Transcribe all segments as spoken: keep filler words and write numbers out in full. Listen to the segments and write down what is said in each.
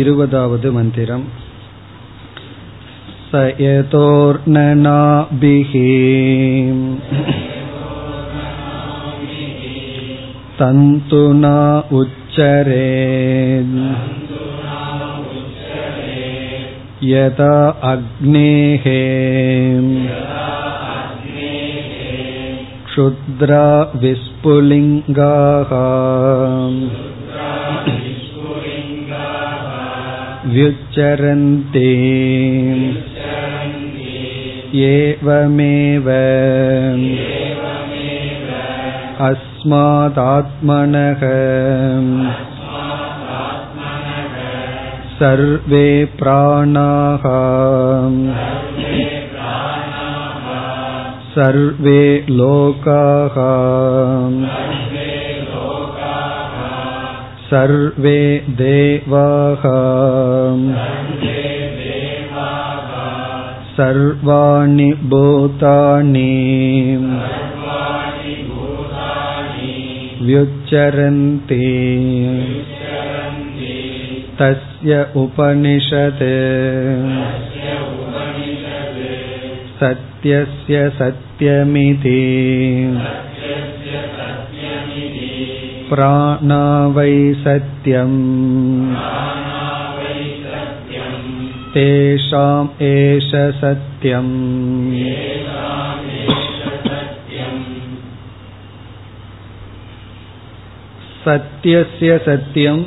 இருபதாவது மந்திரம். சயதோர்ணநாபிஹி தந்துனா உச்சரேத் யதா அக்னேஹ க்ஷுத்ரா விஸ்புலிங்காஹ வ்யுச்சரந்தே ஏவமேவ அஸ்மாதாத்மனஹ சர்வே பிராணாஹ சர்வே லோகாஹ சர்வே தேவாஹ சர்வாணி பூதானி வ்யுச்சரந்தி தஸ்ய உபனிஷதே சத்யஸ்ய சத்யமிதி பிராணாவை சத்யம் தேஷாம் ஏஷ சத்யம். சத்யஸ்ய சத்யம்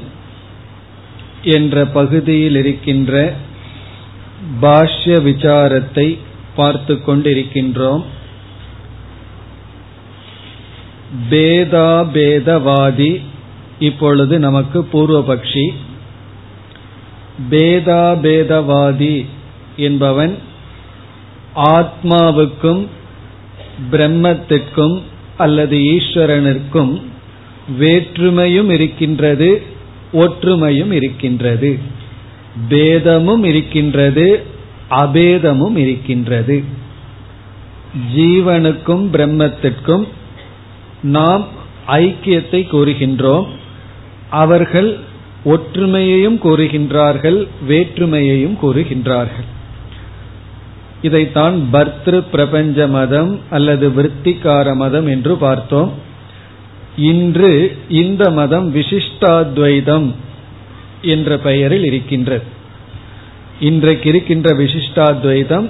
என்ற பகுதியில் இருக்கின்ற பாஷ்ய விசாரத்தை பார்த்து கொண்டிருக்கின்றோம். பேதாபேதவாதி இப்பொழுது நமக்கு பூர்வபக்ஷி. பேதாபேதவாதி என்பவன் ஆத்மாவுக்கும் பிரம்மத்துக்கும் அல்லது ஈஸ்வரனுக்கும் வேற்றுமையும் இருக்கின்றது, ஒற்றுமையும் இருக்கின்றது, பேதமும் இருக்கின்றது, அபேதமும் இருக்கின்றது. ஜீவனுக்கும் பிரம்மத்திற்கும் நாம் ஐக்கியத்தை கூறுகின்றோம், அவர்கள் ஒற்றுமையையும் கூறுகின்றார்கள், வேற்றுமையையும் கூறுகின்றார்கள். இதைத்தான் பர்த்ரு பிரபஞ்ச மதம் அல்லது விருத்திகார மதம் என்று பார்த்தோம். இன்று இந்த மதம் விசிஷ்டாத்வைதம் என்ற பெயரில் இருக்கின்றது. இன்றைக்கு இருக்கின்ற விசிஷ்டாத்வைதம்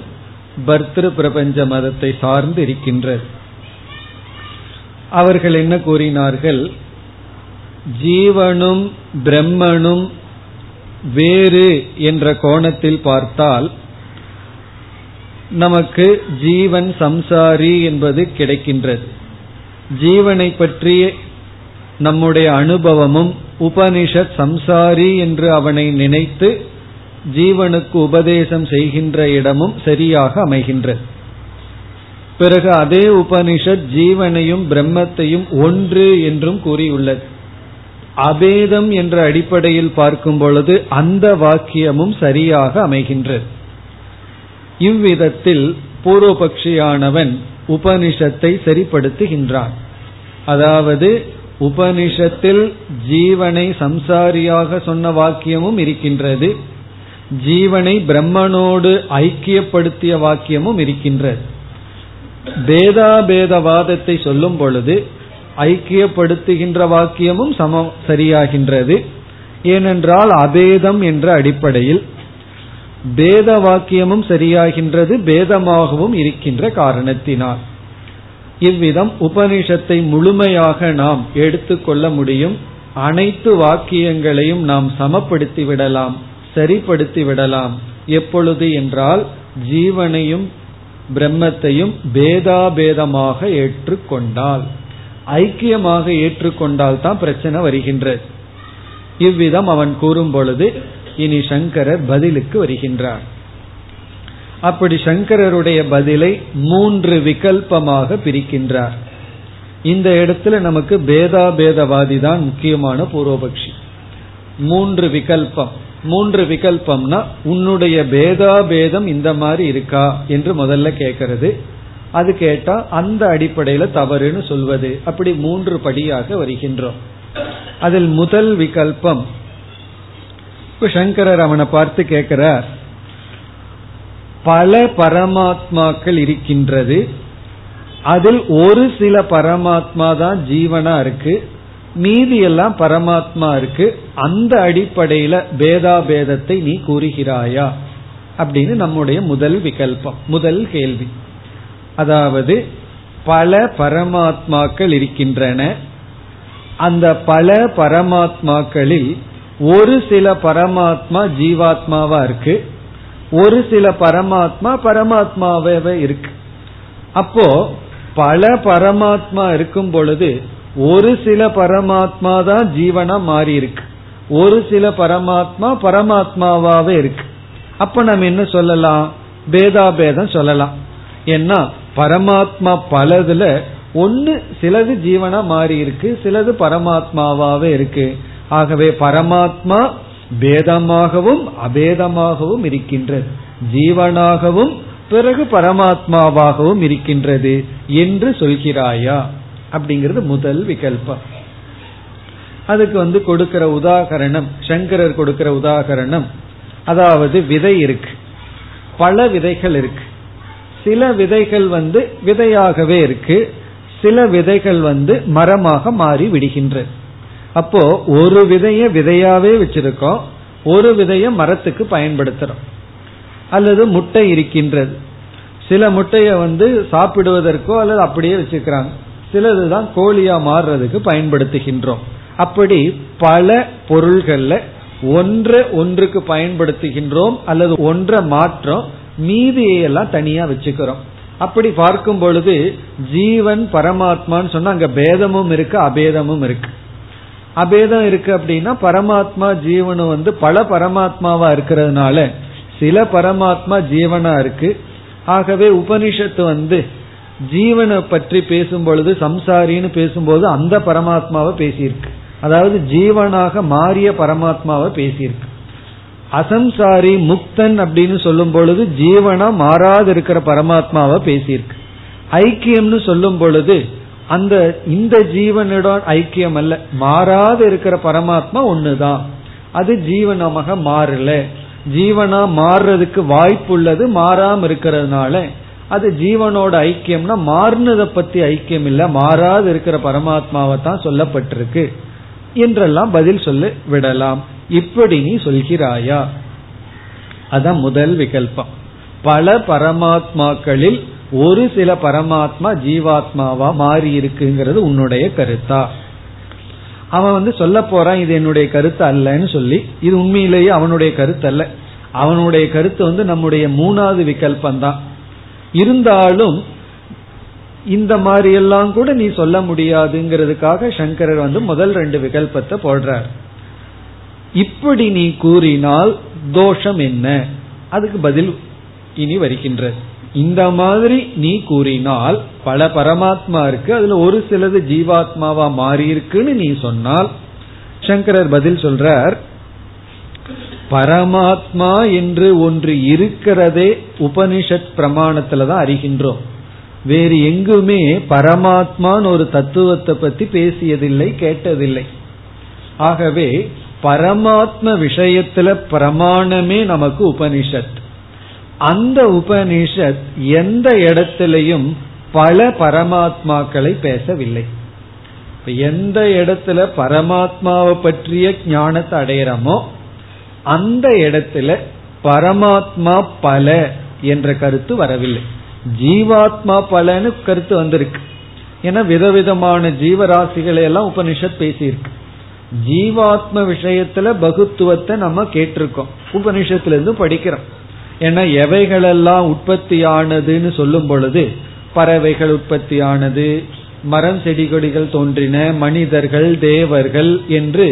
பர்த்ரு பிரபஞ்ச மதத்தை சார்ந்து இருக்கின்றது. அவர்கள் என்ன கூறினார்கள்? ஜீவனும் பிரம்மனும் வேறு என்ற கோணத்தில் பார்த்தால் நமக்கு ஜீவன் சம்சாரி என்பது கிடைக்கின்றது. ஜீவனை பற்றிய நம்முடைய அனுபவமும் உபனிஷத் சம்சாரி என்று அவனை நினைத்து ஜீவனுக்கு உபதேசம் செய்கின்ற இடமும் சரியாக அமைகின்றது. பிறகு அதே உபனிஷத் ஜீவனையும் பிரம்மத்தையும் ஒன்று என்றும் கூறியுள்ளது. அபேதம் என்ற அடிப்படையில் பார்க்கும் பொழுது அந்த வாக்கியமும் சரியாக அமைகின்றது. இவ்விதத்தில் பூர்வபக்ஷியானவன் உபனிஷத்தை சரிப்படுத்துகின்றான். அதாவது உபனிஷத்தில் ஜீவனை சம்சாரியாக சொன்ன வாக்கியமும் இருக்கின்றது, ஜீவனை பிரம்மனோடு ஐக்கியப்படுத்திய வாக்கியமும் இருக்கின்றது. பேதாபேதவாதத்தை சொல்லும் பொழுது ஐக்கியப்படுத்துகின்ற வாக்கியமும் சமம் சரியாகின்றது, ஏனென்றால் அபேதம் என்ற அடிப்படையில். பேத வாக்கியமும் சரியாகின்றது, பேதமாகவும் இருக்கின்ற காரணத்தினால். இவ்விதம் உபனிஷத்தை முழுமையாக நாம் எடுத்துக்கொள்ள முடியும். அனைத்து வாக்கியங்களையும் நாம் சமப்படுத்தி விடலாம், சரிப்படுத்தி விடலாம். எப்பொழுது என்றால் ஜீவனையும் பிரம்மத்தையும் பேதாபேதமாக ஏற்றுக்கொண்டால், ஐக்கியமாக ஏற்றுக்கொண்டால் தான் பிரச்சனை வருகின்றது. இவ்விதம் அவன் கூறும் பொழுது இனி சங்கரர் பதிலுக்கு வருகின்றார். அப்படி சங்கரருடைய பதிலை மூன்று விகல்பமாக பிரிக்கின்றார். இந்த இடத்துல நமக்கு பேதாபேதவாதி தான் முக்கியமான பூர்வபக்ஷி. மூன்று விகல்பம். மூன்று விகல்பம்னா உன்னுடைய பேதாபேதம் இந்த மாதிரி இருக்கா என்று முதல்ல கேட்கறது. அது கேட்டா அந்த அடிப்படையில தவறுன்னு சொல்வது. அப்படி மூன்று படியாக வருகின்றோம். அதில் முதல் விகல்பம் இப்ப சங்கரர் அவனை பார்த்து கேட்கிறார், பல பரமாத்மாக்கள் இருக்கின்றது, அதில் ஒரு சில பரமாத்மா தான் ஜீவனா இருக்கு, மீதி எல்லாம் பரமாத்மா இருக்கு, அந்த அடிப்படையில பேதாபேதத்தை நீ கூறுகிறாயா அப்படின்னு நம்முடைய முதல் விகல்பம், முதல் கேள்வி. அதாவது பல பரமாத்மாக்கள் இருக்கின்றன, அந்த பல பரமாத்மாக்களில் ஒரு சில பரமாத்மா ஜீவாத்மாவா இருக்கு, ஒரு சில பரமாத்மா பரமாத்மாவே இருக்கு. அப்போ பல பரமாத்மா இருக்கும் பொழுது ஒரு சில பரமாத்மா தான் ஜீவனா மாறி இருக்கு, ஒரு சில பரமாத்மா பரமாத்மாவாவே இருக்கு. அப்ப நம்ம என்ன சொல்லலாம், பேதாபேதம் சொல்லலாம். ஏன்னா பரமாத்மா பலதுல ஒன்னு சிலது ஜீவனா மாறி இருக்கு, சிலது பரமாத்மாவாவே இருக்கு. ஆகவே பரமாத்மா பேதமாகவும் அபேதமாகவும் இருக்கின்றது, ஜீவனாகவும் பிறகு பரமாத்மாவாகவும் இருக்கின்றது என்று சொல்கிறாயா அப்படிங்கிறது முதல் விகல்பம். அதுக்கு வந்து கொடுக்கிற உதாகரணம், சங்கரர் கொடுக்கிற உதாகரணம், அதாவது விதை இருக்கு, பல விதைகள் இருக்கு. சில விதைகள் வந்து விதையாகவே இருக்கு, சில விதைகள் வந்து மரமாக மாறி விடுகின்றது. அப்போ ஒரு விதைய விதையாவே வச்சிருக்கோம், ஒரு விதைய மரத்துக்கு பயன்படுத்துறோம். அல்லது முட்டை இருக்கின்றது, சில முட்டைய வந்து சாப்பிடுவதற்கோ அல்லது அப்படியே வச்சிருக்கிறாங்க, சிலதுதான் கோழியா மாறுறதுக்கு பயன்படுத்துகின்றோம். அப்படி பல பொருள்கள்ல ஒன்றை ஒன்றுக்கு பயன்படுத்துகின்றோம் அல்லது ஒன்றை மாற்றம், மீதியெல்லாம் தனியா வச்சுக்கிறோம். அப்படி பார்க்கும் பொழுது ஜீவன் பரமாத்மான்னு சொன்னா அங்க பேதமும் இருக்கு அபேதமும் இருக்கு. அபேதம் இருக்கு அப்படின்னா பரமாத்மா ஜீவனும் வந்து பல பரமாத்மாவா இருக்கிறதுனால சில பரமாத்மா ஜீவனா இருக்கு. ஆகவே உபனிஷத்து வந்து ஜீவனை பற்றி பேசும் பொழுது சம்சாரின்னு பேசும்போது அந்த பரமாத்மாவை பேசியிருக்கு, அதாவது ஜீவனாக மாறிய பரமாத்மாவை பேசியிருக்கு. அசம்சாரி முக்தன் அப்படின்னு சொல்லும் பொழுது ஜீவனா மாறாது இருக்கிற பரமாத்மாவை பேசியிருக்கு. ஐக்கியம்னு சொல்லும் பொழுது அந்த இந்த ஜீவனுடன் ஐக்கியம் அல்ல, மாறாது இருக்கிற பரமாத்மா ஒண்ணுதான், அது ஜீவனமாக மாறல, ஜீவனா மாறுறதுக்கு வாய்ப்பு உள்ளது, மாறாம இருக்கிறதுனால அது ஜீவனோட ஐக்கியம்னா மாறினதை பத்தி ஐக்கியம் இல்ல, மாறாது இருக்கிற பரமாத்மாவை தான் சொல்லப்பட்டிருக்கு என்றெல்லாம் பதில் சொல்லி விடலாம். இப்படி நீ சொல்கிறாயா, அதான் முதல் விகல்பம். பல பரமாத்மாக்களில் ஒரு சில பரமாத்மா ஜீவாத்மாவா மாறி இருக்குங்கிறது உன்னுடைய கருத்தா? அவன் வந்து சொல்ல போறான் இது என்னுடைய கருத்து அல்லன்னு சொல்லி, இது உண்மையிலேயே அவனுடைய கருத்து அல்ல, அவனுடைய கருத்து வந்து நம்முடைய மூணாவது விகல்பந்தான். இருந்தாலும் இந்த மாதிரி எல்லாம் கூட நீ சொல்ல முடியாதுங்கிறதுக்காக சங்கரர் வந்து முதல் ரெண்டு விகல்பத்தை போடுறார். இப்படி நீ கூறினால் தோஷம் என்ன, அதுக்கு பதில் இனி வருகின்றது. இந்த மாதிரி நீ கூறினால் பல பரமாத்மா இருக்கு, அதுல ஒரு சிலது ஜீவாத்மாவா மாறி இருக்குன்னு நீ சொன்னால், சங்கரர் பதில் சொல்றார், பரமாத்மா என்று ஒன்று இருக்கிறதே உபனிஷத் பிரமாணத்துல தான் அறிகின்றோம், வேறு எங்குமே பரமாத்மான்னு ஒரு தத்துவத்தை பத்தி பேசியதில்லை, கேட்டதில்லை. ஆகவே பரமாத்ம விஷயத்துல பிரமாணமே நமக்கு உபனிஷத். அந்த உபனிஷத் எந்த இடத்திலையும் பல பரமாத்மாக்களை பேசவில்லை. எந்த இடத்துல பரமாத்மாவை பற்றிய ஞானத்தை அடையிறமோ அந்த இடத்துல பரமாத்மா பல என்ற கருத்து வரவில்லை. ஜீவாத்மா பலன்னு கருத்து வந்திருக்கு, ஏன்னா விதவிதமான ஜீவராசிகளை எல்லாம் உபனிஷத் பேசியிருக்கு. ஜீவாத்ம விஷயத்துல பகுத்துவத்தை நம்ம கேட்டிருக்கோம், உபனிஷத்துல இருந்து படிக்கிறோம். ஏன்னா எவைகளெல்லாம் உற்பத்தி ஆனதுன்னு சொல்லும் பொழுது பறவைகள் உற்பத்தி ஆனது, மரம் செடி கொடிகள் தோன்றின, மனிதர்கள் தேவர்கள் என்று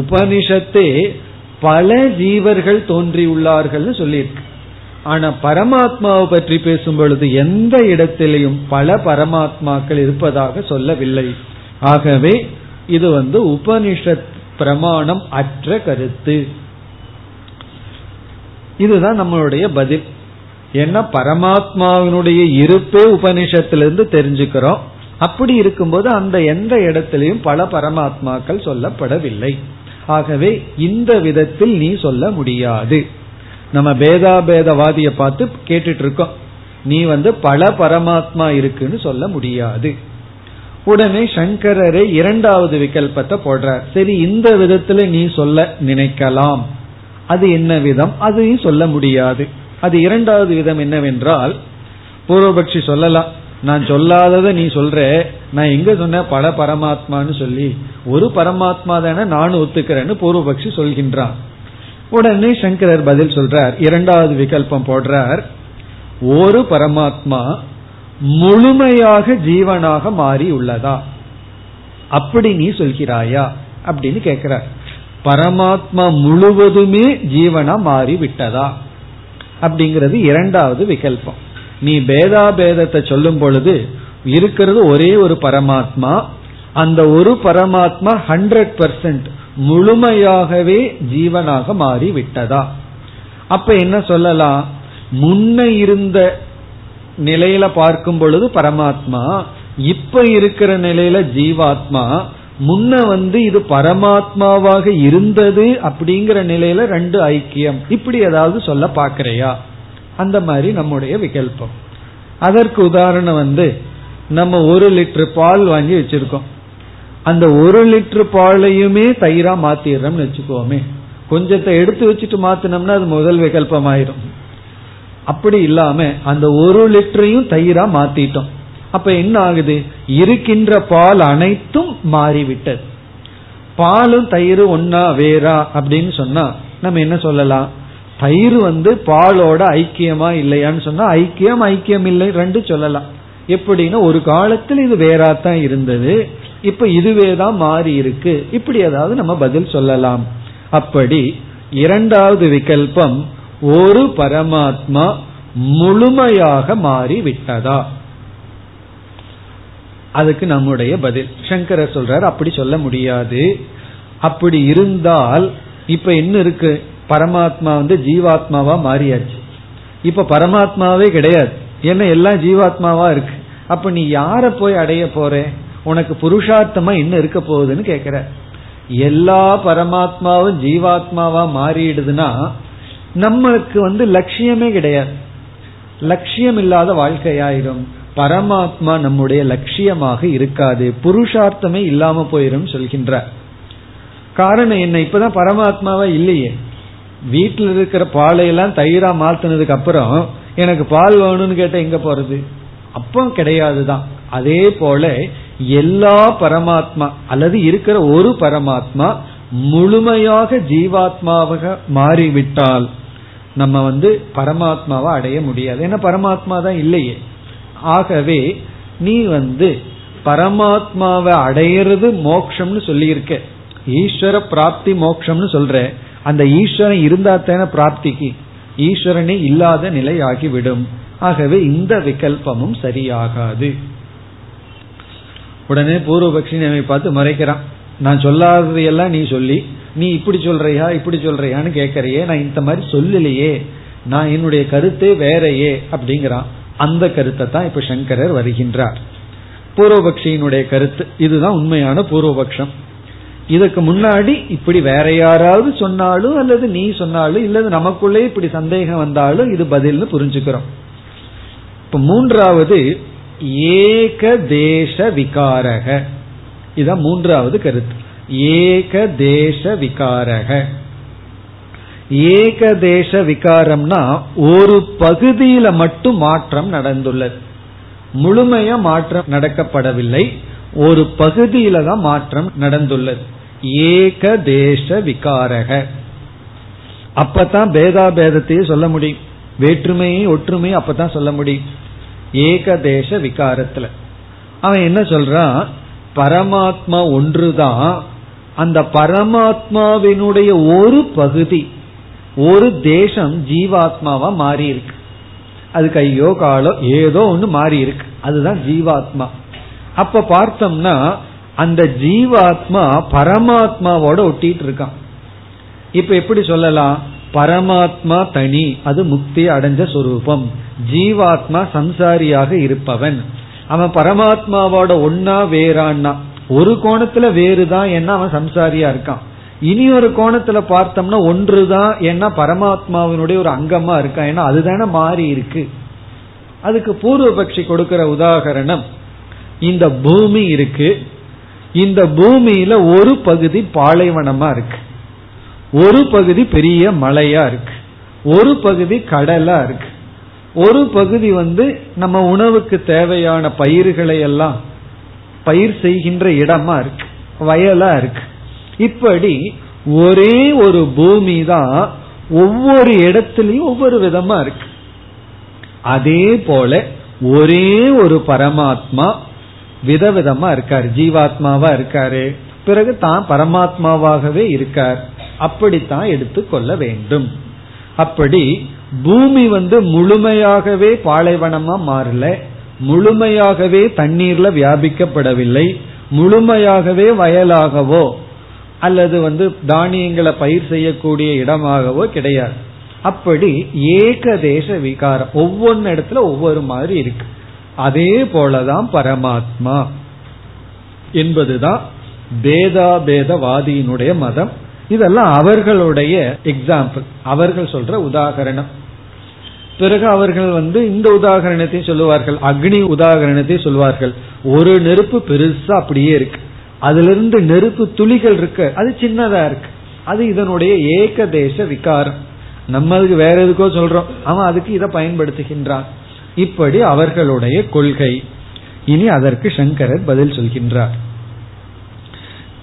உபனிஷத்தே பல ஜீவர்கள் தோன்றியுள்ளார்கள் சொல்லியிருக்கு. ஆனா பரமாத்மாவை பற்றி பேசும் பொழுது எந்த இடத்திலையும் பல பரமாத்மாக்கள் இருப்பதாக சொல்லவில்லை. ஆகவே இது வந்து உபனிஷத் பிரமாணம் அற்ற கருத்து. இதுதான் நம்மளுடைய பதில். ஏன்னா பரமாத்மாவினுடைய இருப்பே உபனிஷத்திலிருந்து தெரிஞ்சுக்கிறோம். அப்படி இருக்கும்போது அந்த எந்த இடத்திலையும் பல பரமாத்மாக்கள் சொல்லப்படவில்லை. ஆகவே இந்த விதத்தில் நீ சொல்ல முடியாது. நம்ம பேதாபேதவாதிய பார்த்து கேட்டுட்டு இருக்கோம், நீ வந்து பல பரமாத்மா இருக்குன்னு சொல்ல முடியாது. உடனே சங்கரரே இரண்டாவது விகல்பத்தை போடுறார். சரி, இந்த விதத்துல நீ சொல்ல நினைக்கலாம், அது என்ன விதம்? அதையும் சொல்ல முடியாது. அது இரண்டாவது விதம் என்னவென்றால், பூர்வபக்ஷி சொல்லலாம், நான் சொல்லாததை நீ சொல்ற, நான் எங்க சொன்ன பல பரமாத்மான்னு சொல்லி, ஒரு பரமாத்மா தானே நான் ஒத்துக்கிறேன்னு பூர்வபக்ஷி சொல்கின்றான். உடனே சங்கரர் பதில் சொல்றார், இரண்டாவது விகல்பம் போடுறார், ஒரு பரமாத்மா முழுமையாக ஜீவனாக மாறி உள்ளதா அப்படி நீ சொல்கிறாயா அப்படின்னு கேட்கிறார். பரமாத்மா முழுவதுமே ஜீவனா மாறி விட்டதா அப்படிங்கிறது இரண்டாவது விகல்பம். நீ பேதாபேதத்தை சொல்லும் பொழுது இருக்கிறது ஒரே ஒரு பரமாத்மா, அந்த ஒரு பரமாத்மா ஹண்ட்ரட் பர்சன்ட் முழுமையாகவே ஜீவனாக மாறி விட்டதா? அப்ப என்ன சொல்லலாம், முன்ன இருந்த நிலையில பார்க்கும் பொழுது பரமாத்மா, இப்ப இருக்கிற நிலையில ஜீவாத்மா. முன்ன வந்து இது பரமாத்மாவாக இருந்தது அப்படிங்கிற நிலையில ரெண்டு ஐக்கியம், இப்படி ஏதாவது சொல்ல பாக்கிறையா? அந்த மாதிரி நம்முடைய விகல்பம். அதற்கு உதாரணம் வந்து, நம்ம ஒரு லிட்டர் பால் வாங்கி வச்சிருக்கோம், அந்த ஒரு லிட்டர் பாலையுமே தயிரா மாத்திடுறோம்னு வச்சுக்கோமே, கொஞ்சத்தை எடுத்து வச்சுட்டு மாத்தினோம்னா அது முதல் விகல்பம் ஆயிரும். அப்படி இல்லாம அந்த ஒரு லிட்டரையும் தயிரா மாத்திட்டோம், அப்ப என்ன ஆகுது, இருக்கின்ற பால் அனைத்தும் மாறிவிட்டது. பாலும் தயிரும் ஒன்னா வேறா அப்படின்னு சொன்னா நம்ம என்ன சொல்லலாம், தயிர் வந்து பாலோட ஐக்கியமா இல்லையான்னு சொன்னா ஐக்கியம் ஐக்கியம் இல்லை ரெண்டு சொல்லலாம். எப்படின்னா, ஒரு காலத்தில் இது வேறாத்தான் இருந்தது, இப்ப இதுவேதான் மாறி இருக்கு, இப்படி ஏதாவது நம்ம பதில் சொல்லலாம். அப்படி இரண்டாவது விகல்பம் ஒரு பரமாத்மா முழுமையாக மாறி விட்டதா, அதுக்கு நம்முடைய பதில் சங்கரர் சொல்றார், அப்படி சொல்ல முடியாது. அப்படி இருந்தால் இப்ப என்ன இருக்கு, பரமாத்மா வந்து ஜீவாத்மாவா மாறியாச்சு, இப்ப பரமாத்மாவே கிடையாது, ஏன்னா எல்லாம் ஜீவாத்மாவா இருக்கு. அப்ப நீ யார போய் அடைய போற, உனக்கு புருஷார்த்தமா என்ன இருக்க போகுதுன்னு கேக்குற. எல்லா பரமாத்மாவும் ஜீவாத்மாவா மாறிடுதுன்னா நம்மளுக்கு வந்து லட்சியமே கிடையாது, லட்சியம் இல்லாத வாழ்க்கையாயிரும். பரமாத்மா நம்முடைய லட்சியமாக இருக்காது, புருஷார்த்தமே இல்லாம போயிரும் சொல்கின்ற காரணம் என்ன, இப்பதான் பரமாத்மாவா இல்லையே, வீட்டில் இருக்கிற பாலையெல்லாம் தயிரா மாத்தினதுக்கு அப்புறம் எனக்கு பால் வேணும்னு கேட்ட எங்க போறது, அப்போ கிடையாதுதான். அதே போல எல்லா பரமாத்மா அல்லது இருக்கிற ஒரு பரமாத்மா முழுமையாக ஜீவாத்மாவாக மாறிவிட்டால் நம்ம வந்து பரமாத்மாவை அடைய முடியாது, ஏன்னா பரமாத்மா தான் இல்லையே. ஆகவே நீ வந்து பரமாத்மாவை அடையிறது மோட்சம்னு சொல்லியிருக்க, ஈஸ்வர பிராப்தி மோட்சம்னு சொல்ற, அந்த ஈஸ்வரன் இருந்தாத்தான பிராப்திக்கு, ஈஸ்வரனே இல்லாத நிலை ஆகிவிடும். ஆகவே இந்த விகல்பமும் சரியாகாது. உடனே பூர்வபக்ஷி நம்மை பார்த்து மறைக்கிறான், நான் சொல்லாததையெல்லாம் நீ சொல்லி, நீ இப்படி சொல்றியா இப்படி சொல்றியான்னு கேட்கறியே, நான் இந்த மாதிரி சொல்லலையே, நான் என்னுடைய கருத்தே வேறையே அப்படிங்கிறான். அந்த கருத்தை தான் இப்ப சங்கரர் வருகின்றார், பூர்வபக்ஷியினுடைய கருத்து. இதுதான் உண்மையான பூர்வபக்ஷம். இதுக்கு முன்னாடி இப்படி வேற யாராவது சொன்னாலும் அல்லது நீ சொன்னாலும் இல்லது நமக்குள்ளே இப்படி சந்தேகம் வந்தாலும் இது பதில்னு புரிஞ்சுக்கிறோம். இப்ப மூன்றாவது ஏக தேச விகாரக, இதான் மூன்றாவது கருத்து, ஏக தேச விகாரக. ஏக தேச விகாரம்னா ஒரு பகுதியில மட்டும் மாற்றம் நடந்துள்ளது, முழுமையா மாற்றம் நடக்கப்படவில்லை, ஒரு பகுதியில தான் மாற்றம் நடந்துள்ளது, ஏக தேச விகாரக. அப்பதான் பேதாபேதத்தையே சொல்ல முடியும், வேற்றுமையை ஒற்றுமையை அப்பதான் சொல்ல முடியும். ஏக தேச விகாரத்துல அவன் என்ன சொல்றான், பரமாத்மா ஒன்றுதான், அந்த பரமாத்மாவினுடைய ஒரு பகுதி ஒரு தேசம் ஜீவாத்மாவா மாறி இருக்கு, அது கையோ காலோ ஏதோ ஒண்ணு மாறி இருக்கு, அதுதான் ஜீவாத்மா. அப்ப பார்த்தோம்னா அந்த ஜீவாத்மா பரமாத்மாவோட ஒட்டிட்டு இருக்கான். இப்ப எப்படி சொல்லலாம், பரமாத்மா தனி, அது முக்தி அடைஞ்ச சொரூபம், ஜீவாத்மா சம்சாரியாக இருப்பவன். அவன் பரமாத்மாவோட ஒன்னா வேறான்னா ஒரு கோணத்துல வேறுதான், ஏன்னா அவன் சம்சாரியா இருக்கான். இனி ஒரு கோணத்துல பார்த்தோம்னா ஒன்றுதான், ஏன்னா பரமாத்மாவினுடைய ஒரு அங்கமா இருக்கா, ஏன்னா அதுதானே மாறி இருக்கு. அதுக்கு பூர்வபக்ஷி கொடுக்கிற உதாகரணம், இந்த பூமி இருக்கு, இந்த பூமியில ஒரு பகுதி பாலைவனமா இருக்கு, ஒரு பகுதி பெரிய மலையா இருக்கு, ஒரு பகுதி கடலா இருக்கு, ஒரு பகுதி வந்து நம்ம உணவுக்கு தேவையான பயிர்களை எல்லாம் பயிர் செய்கின்ற இடமா இருக்கு, வயலா இருக்கு. இப்படி ஒரே ஒரு பூமி தான் ஒவ்வொரு இடத்துலயும் ஒவ்வொரு விதமா இருக்கு. அதே போல ஒரே ஒரு பரமாத்மா விதவிதமா இருக்கார், ஜீவாத்மாவா இருக்காரு, பிறகு தான் பரமாத்மாவாகவே இருக்கார். அப்படித்தான் எடுத்துக்கொள்ள வேண்டும். அப்படி பூமி வந்து முழுமையாகவே பாலைவனமா மாறல, முழுமையாகவே தண்ணீர்ல வியாபிக்கப்படவில்லை, முழுமையாகவே வயலாகவோ அல்லது வந்து தானியங்களை பயிர் செய்யக்கூடிய இடமாகவோ கிடையாது. அப்படி ஏகதேச விகாரம், ஒவ்வொரு இடத்துல ஒவ்வொரு மாதிரி இருக்கு. அதே போலதான் பரமாத்மா என்பதுதான் பேதாபேதவாதியினுடைய மதம். இதெல்லாம் அவர்களுடைய எக்ஸாம்பிள், அவர்கள் சொல்ற உதாகரணம். பிறகு அவர்கள் வந்து இந்த உதாகரணத்தை சொல்லுவார்கள், அக்னி உதாகரணத்தை சொல்லுவார்கள். ஒரு நெருப்பு பெருசா அப்படியே இருக்கு, அதுல இருந்து நெருப்பு துளிகள் இருக்கு, அது சின்னதா இருக்கு, அது இதனுடைய ஏகதேச விகாரம். நம்ம அதுக்கு வேற எதுக்கோ சொல்றோம், அவன் அதுக்கு இதை பயன்படுத்துகின்றான். இப்படி அவர்களுடைய கொள்கை. இனி அதற்கு சங்கரர் பதில் சொல்கின்றார்.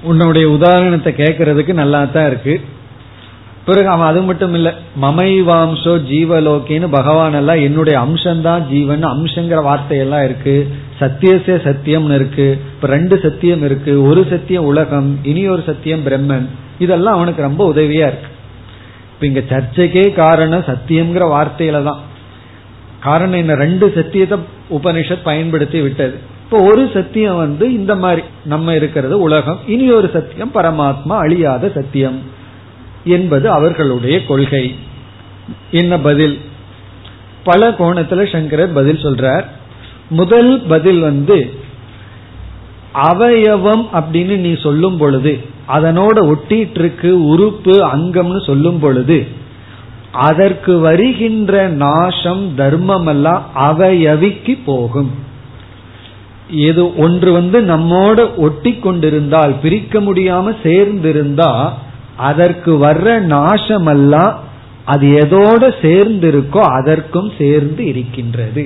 உன்னுடைய உதாரணத்தை கேட்கறதுக்கு நல்லா தான் இருக்கு. பிறகு அவன் அது மட்டும் இல்ல, மமைவாம்சோ ஜீவலோகின்னு பகவான் எல்லாம் என்னுடைய அம்சம்தான் ஜீவன், அம்சங்கிற வார்த்தையெல்லாம் இருக்கு, சத்தியசே சத்தியம்னு இருக்கு, இப்ப ரெண்டு சத்தியம் இருக்கு, ஒரு சத்தியம் உலகம், இனி ஒரு சத்தியம் பிரம்மன். இதெல்லாம் அவனுக்கு ரொம்ப உதவியா இருக்கு. இப்ப இங்க சர்ச்சைக்கே காரணம் சத்தியம்ங்கிற வார்த்தையில தான். காரணம் என்ன, ரெண்டு சத்தியத்தை உபனிஷத் பயன்படுத்தி விட்டது. இப்போ ஒரு சத்தியம் வந்து இந்த மாதிரி நம்ம இருக்கிறது உலகம், இனி ஒரு சத்தியம் பரமாத்மா அழியாத சத்தியம் என்பது அவர்களுடைய கொள்கை. என்ன பதில்? பல கோணத்துல சங்கரர் பதில் சொல்றார். முதல் பதில் வந்து, அவயவம் அப்படின்னு நீ சொல்லும் பொழுது, அதனோட ஒட்டிட்டு இருக்கு உறுப்பு அங்கம்னு சொல்லும் பொழுது, அதற்கு வருகின்ற நாசம் தர்மம் எல்லாம் அவயவிக்கு போகும். ஏதோ ஒன்று வந்து நம்மோட ஒட்டி கொண்டிருந்தால், பிரிக்க முடியாம சேர்ந்திருந்தா, அதற்கு வர்ற நாசமெல்லாம் அது எதோட சேர்ந்திருக்கோ அதற்கும் சேர்ந்து இருக்கின்றது.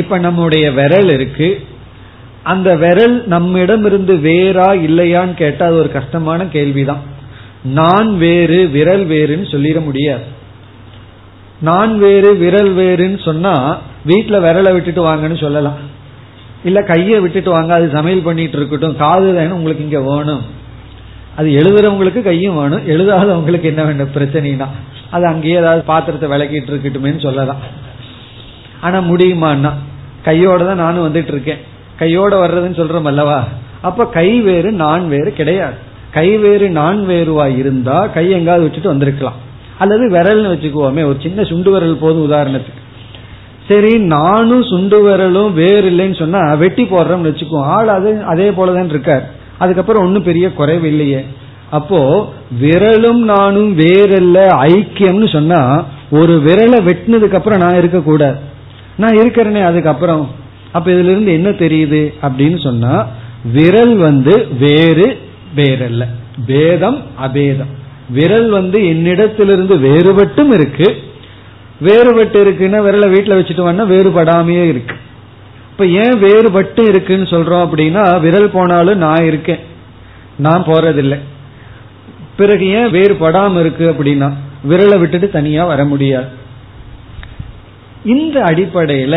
இப்ப நம்முடைய விரல் இருக்கு, அந்த விரல் நம்மிடம் இருந்து வேறா இல்லையான்னு கேட்டா அது ஒரு கஷ்டமான கேள்விதான். நான் வேறு விரல் வேறுன்னு சொல்லிட முடியாது. நான் வேறு விரல் வேறுன்னு சொன்னா வீட்டுல விரலை விட்டுட்டு வாங்கன்னு சொல்லலாம், இல்ல கையை விட்டுட்டு வாங்க, அது சமையல் பண்ணிட்டு இருக்கட்டும், காது தானே உங்களுக்கு இங்க வேணும். அது எழுதுறவங்களுக்கு கையும் வேணும், எழுதாதவங்களுக்கு என்ன வேண்டும் பிரச்சனைனா அது அங்கேயே ஏதாவது பாத்திரத்தை விளக்கிட்டு இருக்கட்டுமேன்னு சொல்லலாம். ஆனா முடியுமான்னா கையோட தான் நானும் வந்துட்டு இருக்கேன், கையோட வர்றதுன்னு சொல்றோம் அல்லவா. அப்ப கை வேறு நான் வேறு கிடையாது. கை வேறு நான் வேறுவா இருந்தா கை எங்காவது வச்சுட்டு வந்திருக்கலாம், அல்லது விரல்னு வச்சுக்குவோமே, ஒரு சின்ன சுண்டு விரல் போதும் உதாரணத்துக்கு. சரி, நானும் சுண்டு விரலும் வேறு இல்லைன்னு சொன்னா வெட்டி போடுறோம்னு வச்சுக்குவோம், ஆள் அது அதே போலதான் இருக்காரு, அதுக்கப்புறம் ஒன்னும் பெரிய குறைவு இல்லையே. அப்போ விரலும் நானும் வேறல்ல ஐக்கியம்னு சொன்னா, ஒரு விரலை வெட்டினதுக்கு அப்புறம் நான் இருக்க கூடாது, நான் இருக்கிறேனே அதுக்கப்புறம். அப்ப இதுல இருந்து என்ன தெரியுது அப்படின்னு சொன்னா, விரல் வந்து வேறு வேறல்ல, பேதம் அபேதம். விரல் வந்து என்னிடத்திலிருந்து வேறுபட்டும் இருக்கு, வேறுபட்டு இருக்குன்னா விரலை வீட்டுல வச்சுட்டு வந்தா வேறுபடாமையே இருக்கு. இப்ப ஏன் வேறுபட்டு இருக்குன்னு சொல்றோம் அப்படின்னா, விரல் போனாலும் நான் இருக்கேன், நான் போறதில்லை. பிறகு ஏன் வேறுபடாம இருக்கு அப்படின்னா, விரலை விட்டுட்டு தனியா வர முடியாது. இந்த அடிப்படையில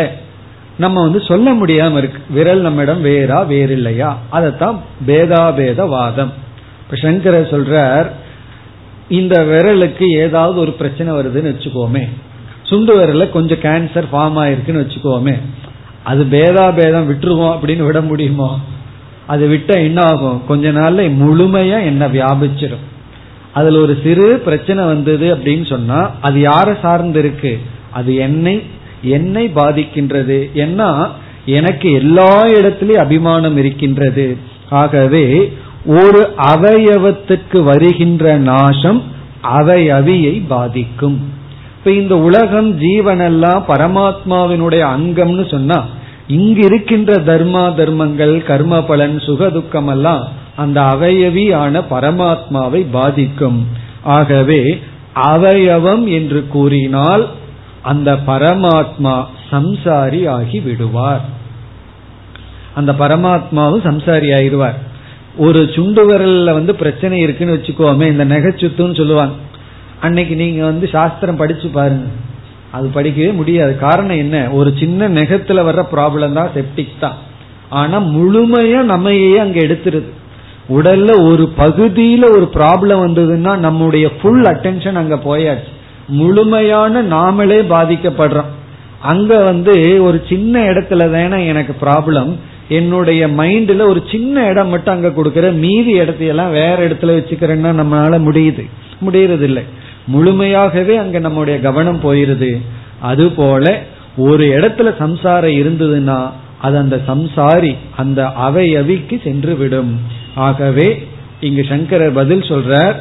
நம்ம வந்து சொல்ல முடியாம இருக்கு, விரல் நம்மிடம் வேறா வேறு இல்லையா. அதத்தான் பேதாபேதவாதம். இப்ப சங்கரர் சொல்றார், இந்த விரலுக்கு ஏதாவது ஒரு பிரச்சனை வருதுன்னு வச்சுக்கோமே, சுண்டு விரல கொஞ்சம் கேன்சர் ஃபார்ம் ஆயிருக்குன்னு வச்சுக்கோமே, அது பேதாபேதம் விட்டுருவோம் அப்படின்னு விட முடியுமோ? அது விட்டா என்ன ஆகும், கொஞ்ச நாள்ல முழுமையா என்ன வியாபிச்சிடும். அதுல ஒரு சிறு பிரச்சனை வந்தது அப்படின்னு சொன்னா அது யாரை சார்ந்து இருக்கு, அது என்னை என்னை பாதிக்கின்றது. ஏன்னா எனக்கு எல்லா இடத்திலயும் அபிமானம் இருக்கின்றது. ஆகவே ஒரு அவயவத்துக்கு வருகின்ற நாசம் அவயவியை பாதிக்கும். இப்ப இந்த உலகம் ஜீவனெல்லாம் பரமாத்மாவினுடைய அங்கம்னு சொன்னா இங்கு இருக்கின்ற தர்மா தர்மங்கள், கர்ம பலன், சுகதுக்கம் எல்லாம் அந்த அவயவியான பரமாத்மாவை பாதிக்கும். ஆகவே அவயவம் என்று கூறினால் அந்த பரமாத்மா சம்சாரி ஆகி விடுவார். அந்த பரமாத்மாவும் சம்சாரி ஆயிடுவார். ஒரு சுண்டு விரல்ல வந்து பிரச்சனை இருக்குன்னு வச்சுக்கோமே, இந்த நெகச்சுத்துன்னு சொல்லுவாங்க. அன்னைக்கு நீங்க வந்து சாஸ்திரம் படிச்சு பாருங்க, அது படிக்கவே முடியாது. காரணம் என்ன? ஒரு சின்ன நெகத்துல வர்ற ப்ராப்ளம் தான் செப்டிக் தான். ஆனா முழுமையா நம்மையே அங்க எடுத்துருது. உடல்ல ஒரு பகுதியில ஒரு ப்ராப்ளம் வந்ததுன்னா நம்முடைய ஃபுல் அட்டென்ஷன் அங்க போயாச்சு, முழுமையான நாமளே பாதிக்கப்படுறோம். அங்க வந்து ஒரு சின்ன இடத்துல தானே எனக்கு ப்ராப்ளம், என்னுடைய மைண்ட்ல ஒரு சின்ன இடம் மட்டும் அங்க கொடுக்கற, மீதி இடத்தையெல்லாம் வேற இடத்துல வச்சுக்கிறேன்னா நம்மளால முடியுது முடியறதில்லை, முழுமையாகவே அங்க நம்முடைய கவனம் போயிருது. அதுபோல ஒரு இடத்துல சம்சாரம் இருந்ததுன்னா அது அந்த சம்சாரி அந்த அவயவிக்கு சென்று விடும். ஆகவே இங்கு சங்கரர் பதில் சொல்றார்,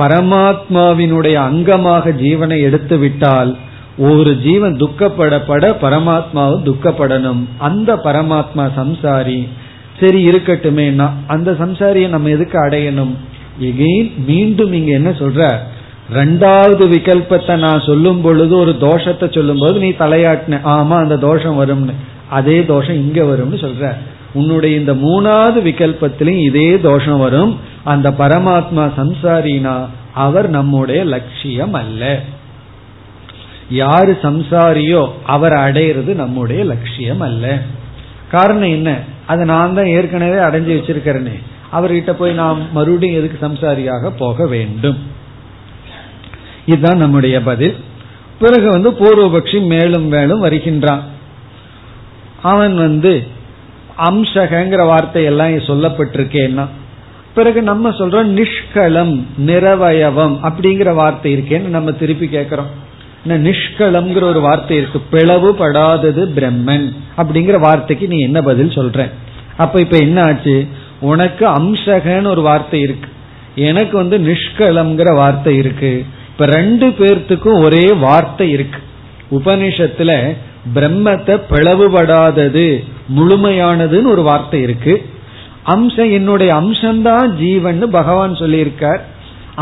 பரமாத்மாவினுடைய அங்கமாக ஜீவனை எடுத்து விட்டால் ஒரு ஜீவன் துக்கப்படப்பட பரமாத்மாவும் துக்கப்படணும். அந்த பரமாத்மா சம்சாரி. சரி இருக்கட்டுமே, அந்த சம்சாரியை நம்ம எதுக்கு அடையணும்? எகைன் மீண்டும் இங்க என்ன சொல்ற, ரெண்டாவது விகல்பத்தை நான் சொல்லும் பொழுது ஒரு தோஷத்தை சொல்லும் போது நீ தலையாட்டின, ஆமா அந்த தோஷம் வரும்னு, அதே தோஷம் இங்க வரும்னு சொல்ற. உன்னுடைய இந்த மூணாவது விகல்பத்திலையும் இதே தோஷம் வரும். அந்த பரமாத்மா சம்சாரினா அவர் நம்முடைய லட்சியம் அல்ல. யாரு சம்சாரியோ அவர் அடையிறது நம்முடைய லட்சியம் அல்ல. காரணம் என்ன? அதை நான் தான் ஏற்கனவே அடைஞ்சு வச்சிருக்கிறேனே, அவர்கிட்ட போய் நாம் மறுபடியும் எதுக்கு சம்சாரியாக போக வேண்டும்? இதுதான் நம்முடைய பதில். பிறகு வந்து பூர்வபக்ஷி மேலும் மேலும் வருகின்றான். அவன் வந்து அம்சகங்கிற வார்த்தையெல்லாம் சொல்லப்பட்டிருக்கேன்னா, பிறகு நம்ம சொல்றோம் நிஷ்கலம் நிரவயவம் அப்படிங்கிற வார்த்தை இருக்கேன்னு நம்ம திருப்பி கேட்கிறோம். நிஷ்கலம்ங்கிற ஒரு வார்த்தை இருக்கு, பிளவுபடாதது பிரம்மன் அப்படிங்கிற வார்த்தைக்கு நீ என்ன பதில் சொல்ற? அப்ப இப்ப என்ன ஆச்சு? உனக்கு அம்சகன்னு ஒரு வார்த்தை இருக்கு, எனக்கு வந்து நிஷ்கலம்ங்கிற வார்த்தை இருக்கு. இப்ப ரெண்டு பேர்த்துக்கும் ஒரே வார்த்தை இருக்கு. உபனிஷத்துல பிரம்மத்தை பிளவுபடாதது முழுமையானதுன்னு ஒரு வார்த்தை இருக்கு. அம்சம் என்னுடைய அம்சம்தான் ஜீவன் பகவான் சொல்லியிருக்கார்,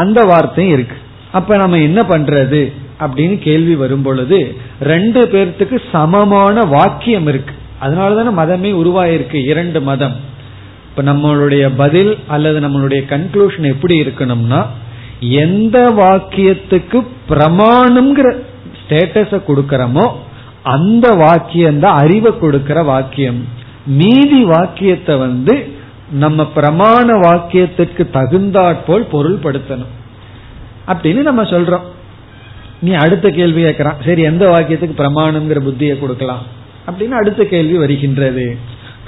அந்த வார்த்தையும் இருக்கு. அப்ப நம்ம என்ன பண்றது அப்படின்னு கேள்வி வரும் பொழுது ரெண்டு பேர்த்துக்கு சமமான வாக்கியம் இருக்கு. அதனாலதான மதமே உருவாயிருக்கு, இரண்டு மதம். இப்ப நம்மளுடைய பதில் அல்லது நம்மளுடைய கன்க்ளூஷன் எப்படி இருக்கணும்னா, எந்த வாக்கியத்துக்கு பிரமாணம்ங்கிற ஸ்டேட்டஸ கொடுக்கறமோ அந்த வாக்கியம் தான் அறிவை கொடுக்கிற வாக்கியம். மீதி வாக்கியத்தை வந்து நம்ம பிரமாண வாக்கியத்திற்கு தகுந்தாற்போல் பொருள்படுத்தணும் அப்படின்னு நம்ம சொல்றோம். நீ அடுத்த கேள்வி கேட்கிறான், சரி எந்த வாக்கியத்துக்கு பிரமாணம்ங்கிற புத்தியை கொடுக்கலாம் அப்படின்னு அடுத்த கேள்வி வருகின்றது.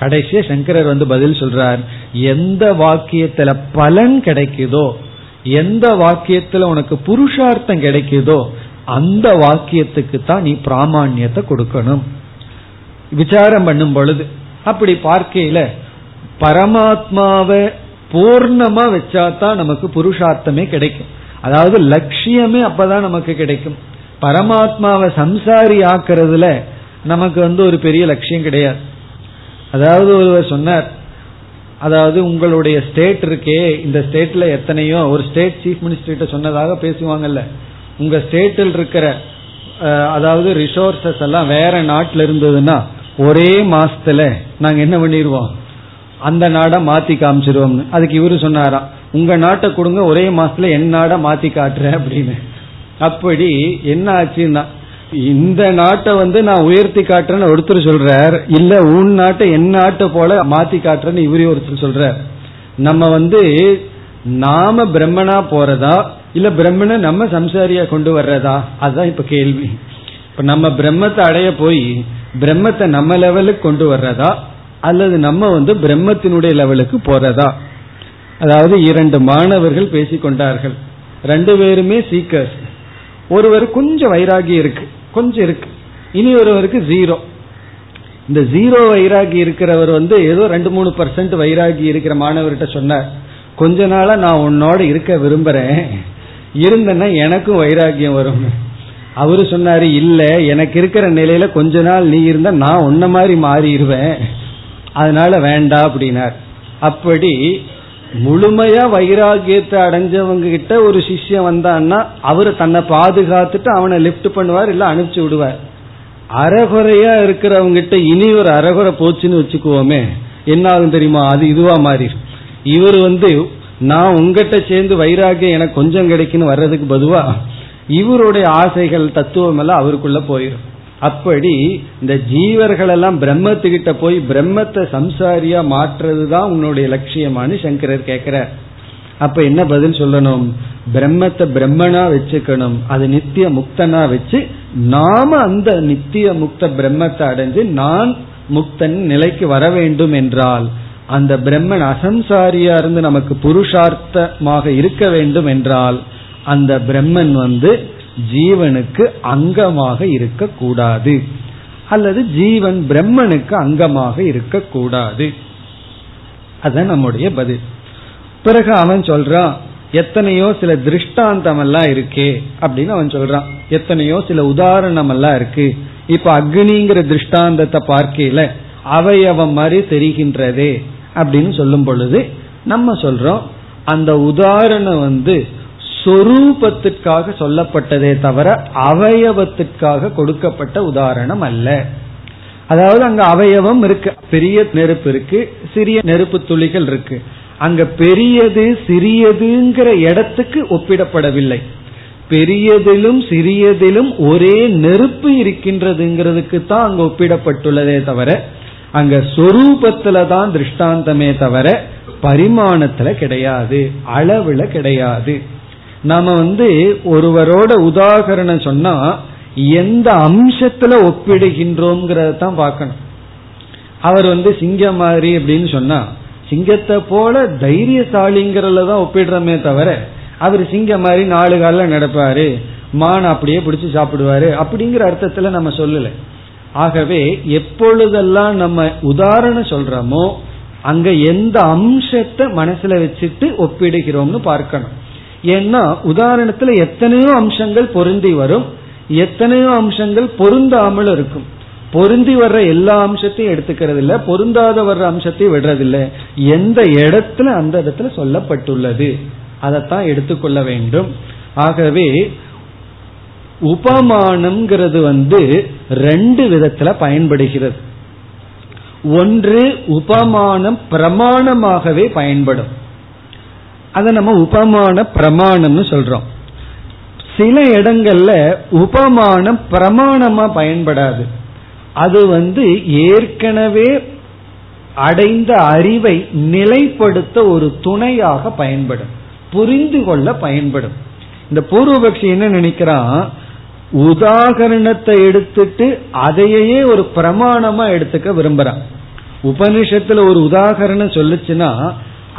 கடைசியா சங்கரர் வந்து பதில் சொல்றார், எந்த வாக்கியத்துல பலன் கிடைக்குதோ, எந்த வாக்கியத்துல உனக்கு புருஷார்த்தம் கிடைக்குதோ அந்த வாக்கியத்துக்கு தான் நீ பிராமாண்யத்தை கொடுக்கணும். விசாரம் பண்ணும் பொழுது அப்படி பார்க்கையில பரமாத்மாவை பூர்ணமா வச்சாதான் நமக்கு புருஷார்த்தமே கிடைக்கும். அதாவது லட்சியமே அப்பதான் நமக்கு கிடைக்கும். பரமாத்மாவை சம்சாரி ஆக்குறதுல நமக்கு வந்து ஒரு பெரிய லட்சியம் கிடையாது. அதாவது ஒருவர் சொன்னார், அதாவது உங்களுடைய ஸ்டேட் இருக்கே, இந்த ஸ்டேட்ல எத்தனையோ ஒரு ஸ்டேட் சீஃப் மினிஸ்டர்கிட்ட சொன்னதாக பேசுவாங்கல்ல, உங்க ஸ்டேட்டில் இருக்கிற அதாவது ரிசோர்சஸ் எல்லாம் வேற நாட்டில் இருந்ததுன்னா ஒரே மாசத்துல நாங்க என்ன பண்ணிடுவோம், அந்த நாடை மாத்தி காமிச்சிருவோம். அதுக்கு இவரு சொன்னாராம், உங்க நாட்டை கொடுங்க, ஒரே மாசத்துல என் நாடை மாத்தி காட்டுற அப்படின்னு. அப்படி என்ன ஆச்சுன்னா, இந்த நாட்டை வந்து நான் உயர்த்தி காட்டுறேன்னு ஒருத்தர் சொல்றார், இல்ல உன் நாட்டை என் நாட்டை போல மாத்தி காட்டுறேன்னு இவரே ஒருத்தர் சொல்றார். நம்ம வந்து நாம பிரம்மனா போறதா இல்ல பிரம்மனை நம்ம சம்சாரியா கொண்டு வர்றதா, அதுதான் இப்ப கேள்வி. இப்ப நம்ம பிரம்மத்தை அடைய போய் பிரம்மத்தை நம்ம லெவலுக்கு கொண்டு வர்றதா அல்லது நம்ம வந்து பிரம்மத்தினுடைய லெவலுக்கு போறதா? அதாவது இரண்டு மாணவர்கள் பேசிக்கொண்டார்கள், ரெண்டு பேருமே சீக்கர்ஸ். ஒருவர் கொஞ்சம் வைராகி இருக்கு, கொஞ்சம் இருக்கு, இனி ஒருவருக்கு ஜீரோ. இந்த ஜீரோ வைராகி இருக்கிறவர் வந்து ஏதோ ரெண்டு மூணு பர்சன்ட் வைராகி இருக்கிற மாணவர்கிட்ட சொன்னார், கொஞ்ச நாளா நான் உன்னோட இருக்க விரும்புறேன், இருந்தேன்னா எனக்கும் வைராகியம் வரும். அவரு சொன்னாரு, இல்ல எனக்கு இருக்கிற நிலையில கொஞ்ச நாள் நீ இருந்தா நான் உன்ன மாதிரி மாறிடுவேன், அதனால வேண்டாம் அப்படின்னார். அப்படி முழுமையா வைராகியத்தை அடைஞ்சவங்க கிட்ட ஒரு சிஷ்யம் வந்தான்னா அவரு தன்னை பாதுகாத்துட்டு அவனை லிப்ட் பண்ணுவார், இல்ல அனுப்பிச்சு விடுவார். அறகுறையா இருக்கிறவங்கிட்ட இனி ஒரு அறகுறை போச்சுன்னு வச்சுக்குவோமே, என்ன ஆகும் தெரியுமா, அது இதுவா மாறி இவர் வந்து நான் உங்ககிட்ட சேர்ந்து வைராகியம் எனக்கு கொஞ்சம் கிடைக்குன்னு வர்றதுக்கு பதுவா இவருடைய ஆசைகள் தத்துவம் எல்லாம் அவருக்குள்ள போயிடும். அப்படி இந்த ஜீவர்கள் எல்லாம் பிரம்மத்துக்கிட்ட போய் பிரம்மத்தை சம்சாரியா மாற்றுறதுதான் உன்னுடைய லட்சியமானு சங்கரர் கேக்குறார். அப்ப என்ன பதில் சொல்லணும்? பிரம்மத்தை பிரம்மனா வச்சுக்கணும், அது நித்திய முக்தனா வச்சு நாம அந்த நித்திய முக்த பிரம்மத்தை அடைஞ்சு நான் முக்தன் நிலைக்கு வர வேண்டும் என்றால், அந்த பிரம்மன் அசம்சாரியா இருந்து நமக்கு புருஷார்த்தமாக இருக்க வேண்டும் என்றால், அந்த பிரம்மன் வந்து ஜீவனுக்கு அங்கமாக இருக்க கூடாது, அல்லது ஜீவன் பிரம்மனுக்கு அங்கமாக இருக்க கூடாது. அதான் நம்முடைய பதில். பிறகு அவன் சொல்றான், எத்தனையோ சில திருஷ்டாந்தம் எல்லாம் இருக்கே அப்படின்னு அவன் சொல்றான், எத்தனையோ சில உதாரணம் எல்லாம் இருக்கு. இப்ப அக்னிங்கிற திருஷ்டாந்தத்தை பார்க்கையில அவயவம் மாதிரி தெரிகின்றதே அப்படின்னு சொல்லும் பொழுது நம்ம சொல்றோம், அந்த உதாரணம் வந்து சொரூபத்திற்காக சொல்லப்பட்டதே தவிர அவயவத்திற்காக கொடுக்கப்பட்ட உதாரணம் அல்ல. அதாவது அங்க அவயவம் இருக்கு, பெரிய நெருப்பு இருக்கு, சிறிய நெருப்பு துளிகள் இருக்கு, அங்க பெரியது சிறியதுங்கிற இடத்துக்கு ஒப்பிடப்படவில்லை. பெரியதிலும் சிறியதிலும் ஒரே நெருப்பு இருக்கின்றதுங்கிறதுக்கு தான் அங்க ஒப்பிடப்பட்டுள்ளதே தவிர அங்க சொரூபத்துல தான் திருஷ்டாந்தமே தவிர பரிமாணத்துல கிடையாது, அளவுல கிடையாது. நாம வந்து ஒருவரோட உதாகரணம் சொன்னா எந்த அம்சத்துல ஒப்பிடுகின்றோம்ங்கிறத தான் பார்க்கணும். அவர் வந்து சிங்கம் மாதிரி அப்படின்னு சொன்னா சிங்கத்தை போல தைரியசாலிங்கிறதான் ஒப்பிடுறமே தவிர அவர் சிங்கம் மாதிரி நாலு கால நடப்பாரு, மான் அப்படியே பிடிச்சி சாப்பிடுவாரு அப்படிங்கிற அர்த்தத்துல நம்ம சொல்லல. ஆகவே எப்பொழுதெல்லாம் நம்ம உதாரணம் சொல்றோமோ அங்க எந்த அம்சத்தை மனசுல வச்சுட்டு ஒப்பிடுகிறோம்னு பார்க்கணும். ஏன்னா உதாரணத்துல எத்தனையோ அம்சங்கள் பொருந்தி வரும், எத்தனையோ அம்சங்கள் பொருந்தாமல் இருக்கும். பொருந்தி வர்ற எல்லா அம்சத்தையும் எடுத்துக்கிறது இல்ல, பொருந்தாத வர்ற அம்சத்தையும் விடுறதில்லை. எந்த இடத்துல அந்த இடத்துல சொல்லப்பட்டுள்ளது அதைத்தான் எடுத்துக்கொள்ள வேண்டும். ஆகவே உபமானம்ங்கிறது வந்து ரெண்டு விதத்துல பயன்படுகிறது. ஒன்று உபமானம் பிரமாணமாகவே பயன்படும், அதை நம்ம உபமான பிரமாணம்னு சொல்றோம். சில இடங்கள்ல உபமானம் பிரமாணமா பயன்படாது, அது வந்து ஏற்கனவே அடைந்த அறிவை நிலைப்படுத்த ஒரு துணையாக பயன்படும், புரிந்து கொள்ள பயன்படும். இந்த பூர்வபக்ஷி என்ன நினைக்கிறான், உதாகரணத்தை எடுத்துட்டு அதையே ஒரு பிரமாணமா எடுத்துக்க விரும்புறான். உபனிஷத்துல ஒரு உதாகரணம் சொல்லுச்சுன்னா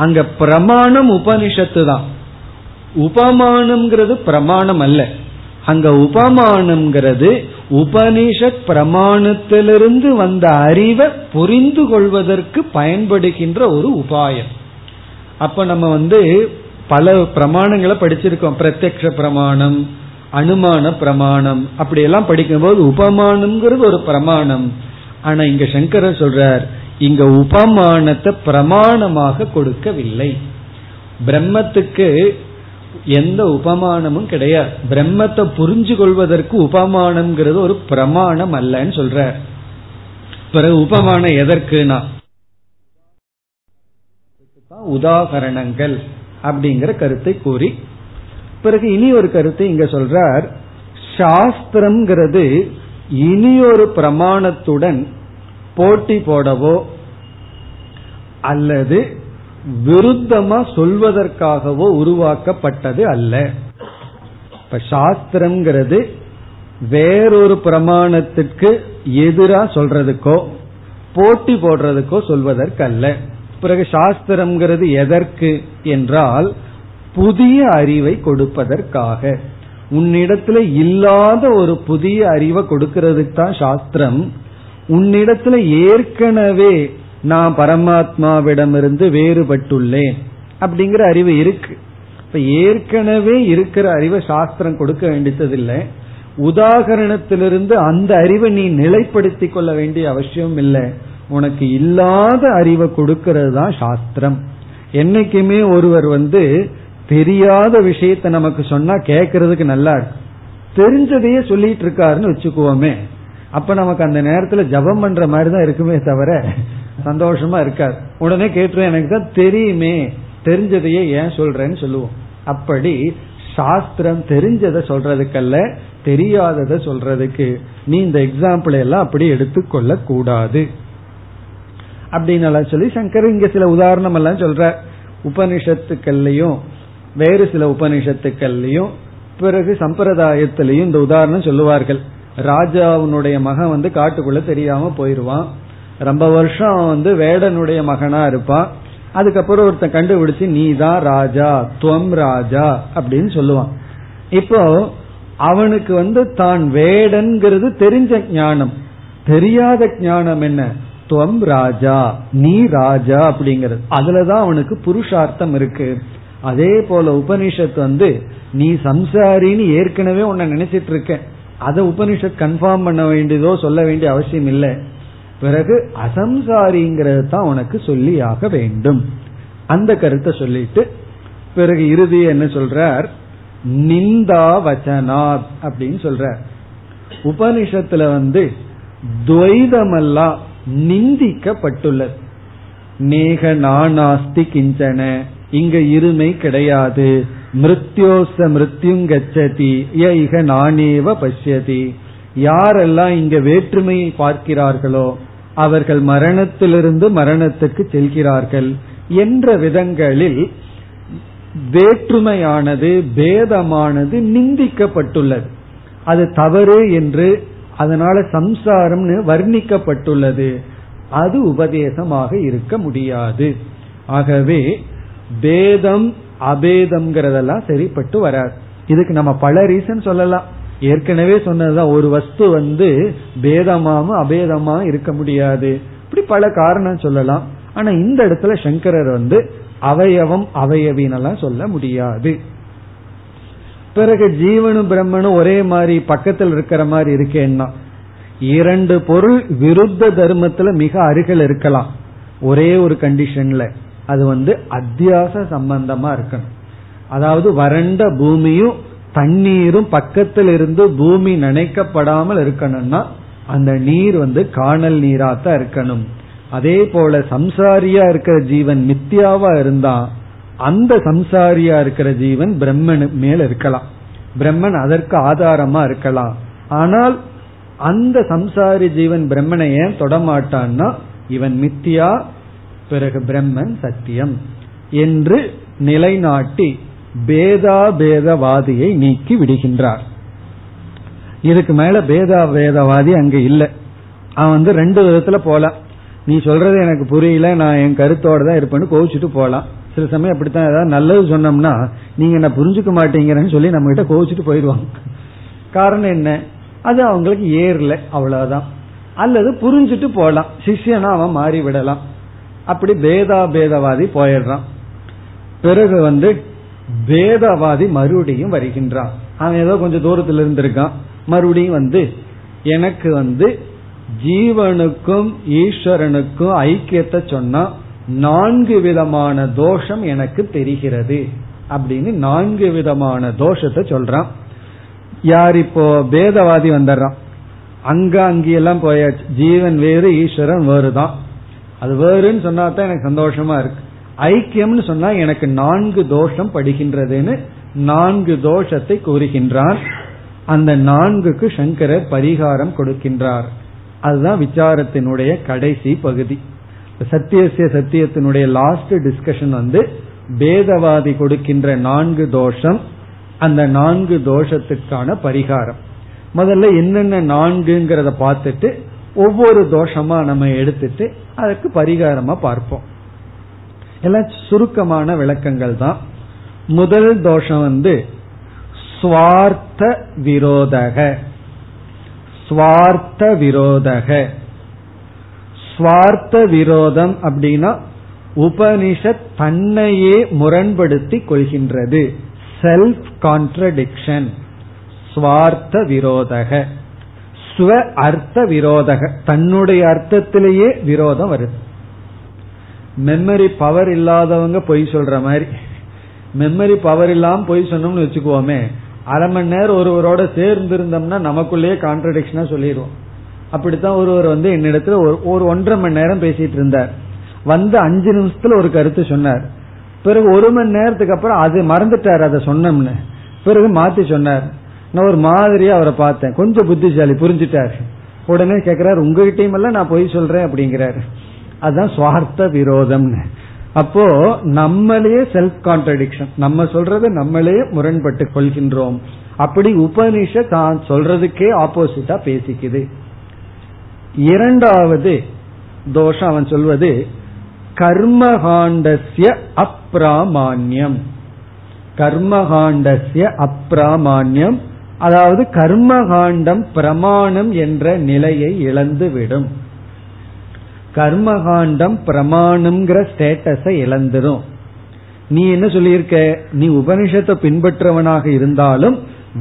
அங்க பிரமாணம் உபனிஷத்து தான், உபமானம்ங்கிறது பிரமாணம் அல்ல. அங்க உபமானம்ங்கிறது உபனிஷத் பிரமாணத்திலிருந்து வந்த அறிவை புரிந்து கொள்வதற்கு பயன்படுகின்ற ஒரு உபாயம். அப்ப நம்ம வந்து பல பிரமாணங்களை படிச்சிருக்கோம், பிரத்யக்ஷ பிரமாணம், அனுமான பிரமாணம், அப்படியெல்லாம் படிக்கும்போது உபமானம்ங்கிறது ஒரு பிரமாணம். ஆனா இங்க சங்கரர் சொல்றார், இங்க உபமானத்தை பிரமாணமாக கொடுக்கவில்லை. பிரம்மத்துக்கு எந்த உபமானமும் கிடையாது, பிரம்மத்தை புரிஞ்சு கொள்வதற்கு உபமானம்ங்கிறது ஒரு பிரமாணம் அல்லன்னு சொல்றார். பிறகு உபமானம் எதற்குனா உதாகரணங்கள் அப்படிங்கிற கருத்தை கூறி பிறகு இனி ஒரு கருத்தை இங்க சொல்றார், சாஸ்திரம்ங்கிறது இனியொரு பிரமாணத்துடன் போட்டி போடவோ அல்லது விருத்தமா சொல்வதற்காகவோ உருவாக்கப்பட்டது அல்ல. இப்ப சாஸ்திரம்ங்கிறது வேறொரு பிரமாணத்திற்கு எதிரா சொல்றதுக்கோ போட்டி போடுறதுக்கோ சொல்வதற்கு அல்ல. பிறகு சாஸ்திரம்ங்கிறது எதற்கு என்றால் புதிய அறிவை கொடுப்பதற்காக, உன்னிடத்துல இல்லாத ஒரு புதிய அறிவை கொடுக்கிறதுக்கு தான் சாஸ்திரம். உன்னிடத்துல ஏற்கனவே நான் பரமாத்மாவிடமிருந்து வேறுபட்டுள்ளேன் அப்படிங்கிற அறிவு இருக்கு. இப்ப ஏற்கனவே இருக்கிற அறிவை சாஸ்திரம் கொடுக்க வேண்டியதில்லை. உதாகரணத்திலிருந்து அந்த அறிவை நீ நிலைப்படுத்திக் கொள்ள வேண்டிய அவசியம் இல்லை. உனக்கு இல்லாத அறிவை கொடுக்கிறது தான் சாஸ்திரம். என்னைக்குமே ஒருவர் வந்து தெரியாத விஷயத்த நமக்கு சொன்னா கேட்கறதுக்கு நல்லா இருக்கு, தெரிஞ்சதையே சொல்லிட்டு இருக்காருன்னு வச்சுக்குவோமே, அப்ப நமக்கு அந்த நேரத்துல ஜபம் பண்ற மாதிரி தான் இருக்குமே தவிர சந்தோஷமா இருக்காது. உடனே கேட்டுருவேன், எனக்கு தான் தெரியுமே, தெரிஞ்சதையே ஏன் சொல்றேன்னு சொல்லுவோம். அப்படி சாஸ்திரம் தெரிஞ்சதை சொல்றதுக்கல்ல, தெரியாததை சொல்றதுக்கு. நீ இந்த எக்ஸாம்பிள் எல்லாம் அப்படி எடுத்துக்கொள்ள கூடாது அப்படின்னு சொல்லி சங்கர் இங்க சில உதாரணம் எல்லாம் சொல்ற. உபனிஷத்துக்கள்லயும் வேறு சில உபனிஷத்துக்கள்லயும் பிறகு சம்பிரதாயத்திலையும் இந்த உதாரணம் சொல்லுவார்கள். ராஜாவுடைய மகன் வந்து காட்டுக்குள்ள தெரியாம போயிருவான், ரொம்ப வருஷம் வந்து வேடனுடைய மகனா இருப்பான். அதுக்கப்புறம் ஒருத்தன் கண்டுபிடிச்சு நீ தான் ராஜா, துவம் ராஜா அப்படின்னு சொல்லுவான். இப்போ அவனுக்கு வந்து தான் வேடன்கிறது தெரிஞ்ச ஞானம், தெரியாத ஞானம் என்ன, துவம் ராஜா, நீ ராஜா அப்படிங்கிறது. அதுலதான் அவனுக்கு புருஷார்த்தம் இருக்கு. அதே போல உபனிஷத் வந்து நீ சம்சாரின்னு ஏற்கனவே உன்னை நினைச்சிட்டு இருக்க, அதை உபனிஷத் கன்ஃபார்ம் பண்ண வேண்டியதோ சொல்ல வேண்டிய அவசியம் இல்லை. பிறகு அசம்சாரிங்கிறது தான் உனக்கு சொல்லியாக வேண்டும். அந்த கருத்தை சொல்லிட்டு பிறகு இறுதி என்ன சொல்றார், நிந்தா வச்சனாத் அப்படின்னு சொல்றார். உபனிஷத்துல வந்து துவைதமெல்லாம் நிந்திக்கப்பட்டுள்ளது. நேக நானாஸ்தி கிஞ்சன, இங்க இருமை கிடையாது. மிருத்யோஸ்த மிருத்யுங்கச்சதி யைக நானேவ பஷ்யதி, யாரெல்லாம் இங்க வேற்றுமையை பார்க்கிறார்களோ அவர்கள் மரணத்திலிருந்து மரணத்துக்கு செல்கிறார்கள் என்ற விதங்களில் வேற்றுமையானது பேதமானது நிந்திக்கப்பட்டுள்ளது. அது தவறு என்று அதனால சம்சாரம்னு வர்ணிக்கப்பட்டுள்ளது. அது உபதேசமாக இருக்க முடியாது. ஆகவே பேதம் அபேதம்ங்கிறதெல்லாம் சரிப்பட்டு வராது. இதுக்கு நம்ம பல ரீசன் சொல்லலாம். ஏற்கனவே சொன்னதுதான், ஒரு வஸ்து வந்து பேதமாவும் அபேதமா இருக்க முடியாது, இப்படி பல காரணம் சொல்லலாம். ஆனா இந்த இடத்துல சங்கரர் வந்து அவயவம் அவயவினெல்லாம் சொல்ல முடியாது. பிறகு ஜீவனும் பிரம்மனும் ஒரே மாதிரி பக்கத்தில் இருக்கிற மாதிரி இருக்கேன்னா, இரண்டு பொருள் விருத்த தர்மத்துல மிக அருகில் இருக்கலாம் ஒரே ஒரு கண்டிஷன்ல, அது வந்து அத்தியாச சம்பந்தமா இருக்கணும். அதாவது வறண்ட பூமியும் தண்ணீரும் பக்கத்தில் இருந்து பூமி நினைக்கப்படாமல் இருக்கணும்னா அந்த நீர் வந்து காணல் நீராத்தான் இருக்கணும். அதே போல சம்சாரியா இருக்கிற ஜீவன் மித்தியாவா இருந்தா அந்த சம்சாரியா இருக்கிற ஜீவன் பிரம்மனு மேல இருக்கலாம், பிரம்மன் அதற்கு ஆதாரமா இருக்கலாம். ஆனால் அந்த சம்சாரி ஜீவன் பிரம்மனை ஏன் தொடமாட்டான்னா இவன் மித்தியா, பிறகு பிரம்மன் சத்தியம் என்று நிலைநாட்டி பேதாபேதவாதியை நீக்கி விடுகின்றார். இதுக்கு மேல பேதாபேதவாதி அங்க இல்ல. அவன் வந்து ரெண்டு விதத்துல போலாம். நீ சொல்றது எனக்கு புரியல, நான் என் கருத்தோட தான் இருப்பேன்னு கோவிச்சுட்டு போலாம். சில சமயம் அப்படித்தான், ஏதாவது நல்லது சொன்னோம்னா நீங்க என்ன புரிஞ்சுக்க மாட்டீங்கன்னு சொல்லி நம்ம கிட்ட கோவிச்சுட்டு போயிடுவாங்க. காரணம் என்ன, அது அவங்களுக்கு ஏறல, அவ்வளவுதான். அல்லது புரிஞ்சுட்டு போலாம், சிஷ்யனா அவன் மாறி விடலாம். அப்படி பேதாபேதவாதி போயிடுறான். பிறகு வந்து பேதவாதி மறுபடியும் வருகின்றான். அவன் ஏதோ கொஞ்சம் தூரத்துல இருந்திருக்கான், மறுபடியும் வந்து எனக்கு வந்து ஜீவனுக்கும் ஈஸ்வரனுக்கும் ஐக்கியத்தை சொன்னா நான்கு விதமான தோஷம் எனக்கு தெரிகிறது அப்படின்னு நான்கு விதமான தோஷத்தை சொல்றான். யார் இப்போ பேதவாதி வந்துடுறான். அங்க அங்கெல்லாம் போயாச்சு, ஜீவன் வேறு ஈஸ்வரன் வேறுதான். அது வேறுன்னு சொன்னா தான் எனக்கு சந்தோஷமா இருக்கு, ஐக்கியம்னு சொன்னா எனக்கு நான்கு தோஷம் படுகின்றதுன்னு நான்கு தோஷத்தை கூறுகின்றார். அந்த நான்குக்கு சங்கரர் பரிகாரம் கொடுக்கின்றார். அதுதான் விசாரத்தினுடைய கடைசி பகுதி. சத்தியசிய சத்தியத்தினுடைய லாஸ்ட் டிஸ்கஷன் வந்து பேதவாதி கொடுக்கின்ற நான்கு தோஷம், அந்த நான்கு தோஷத்துக்கான பரிகாரம். முதல்ல என்னென்ன நான்குங்கிறத பார்த்துட்டு ஒவ்வொரு தோஷமா நம்ம எடுத்துட்டு அதுக்கு பரிகாரமா பார்ப்போம். எல்லாம் சுருக்கமான விளக்கங்கள் தான். முதல் தோஷம் வந்து ஸ்வார்த்த விரோதக. ஸ்வார்த்த விரோதக ஸ்வார்த்த விரோதம் அப்படின்னா உபனிஷத் தன்னையே முரண்படுத்தி கொள்கின்றது, செல்ஃப் கான்ட்ரடிக்ஷன். ஸ்வார்த்த விரோதக, ஸ்வ அர்த்த விரோதக, தன்னுடைய அர்த்தத்திலேயே விரோதம் வருது. மெமரி பவர் இல்லாதவங்க பொய் சொல்ற மாதிரி, மெமரி பவர் இல்லாம பொய் சொன்னோம்னு வச்சுக்குவோமே, அரை மணி நேரம் ஒருவரோட சேர்ந்து இருந்தோம்னா நமக்குள்ளேயே கான்ட்ரடிக்ஷனா சொல்லிடுவோம். அப்படித்தான் ஒருவர் வந்து என்னிடத்துல ஒரு ஒன்றரை மணி நேரம் பேசிட்டு இருந்தார், வந்து அஞ்சு நிமிஷத்துல ஒரு கருத்து சொன்னார், பிறகு ஒரு மணி நேரத்துக்கு அப்புறம் அது மறந்துட்டாரு அதை சொன்னோம்னு, பிறகு மாத்தி சொன்னார். நான் ஒரு மாதிரியா அவரை பார்த்தேன், கொஞ்சம் புத்திசாலி, புரிஞ்சுட்டாரு. உடனே கேட்கிறாரு, உங்ககிட்டயும் எல்லாம் நான் பொய் சொல்றேன் அப்படிங்கிறாரு. அதுதான் சுவார்த்த விரோதம்னு. அப்போ நம்மளே செல்ஃப் கான்ட்ரடிக்ஷன், நம்ம சொல்றது நம்மளே முரண்பட்டு கொள்கின்றோம். அப்படி உபனிஷத் தான் சொல்றதுக்கே ஆப்போசிட்டா பேசிக்குது. இரண்டாவது தோஷம் அவன் சொல்வது கர்மகாண்டஸ்ய அப்ராமான்யம். கர்மகாண்டஸ்ய அப்ராமான்யம், அதாவது கர்மகாண்டம் பிரமாணம் என்ற நிலையை இழந்துவிடும். கர்மகாண்டம் பிரமாணம்ங்கிற ஸ்டேட்டஸை இழந்துரும். நீ என்ன சொல்லியிருக்க, நீ உபனிஷத்தை பின்பற்றவனாக இருந்தாலும்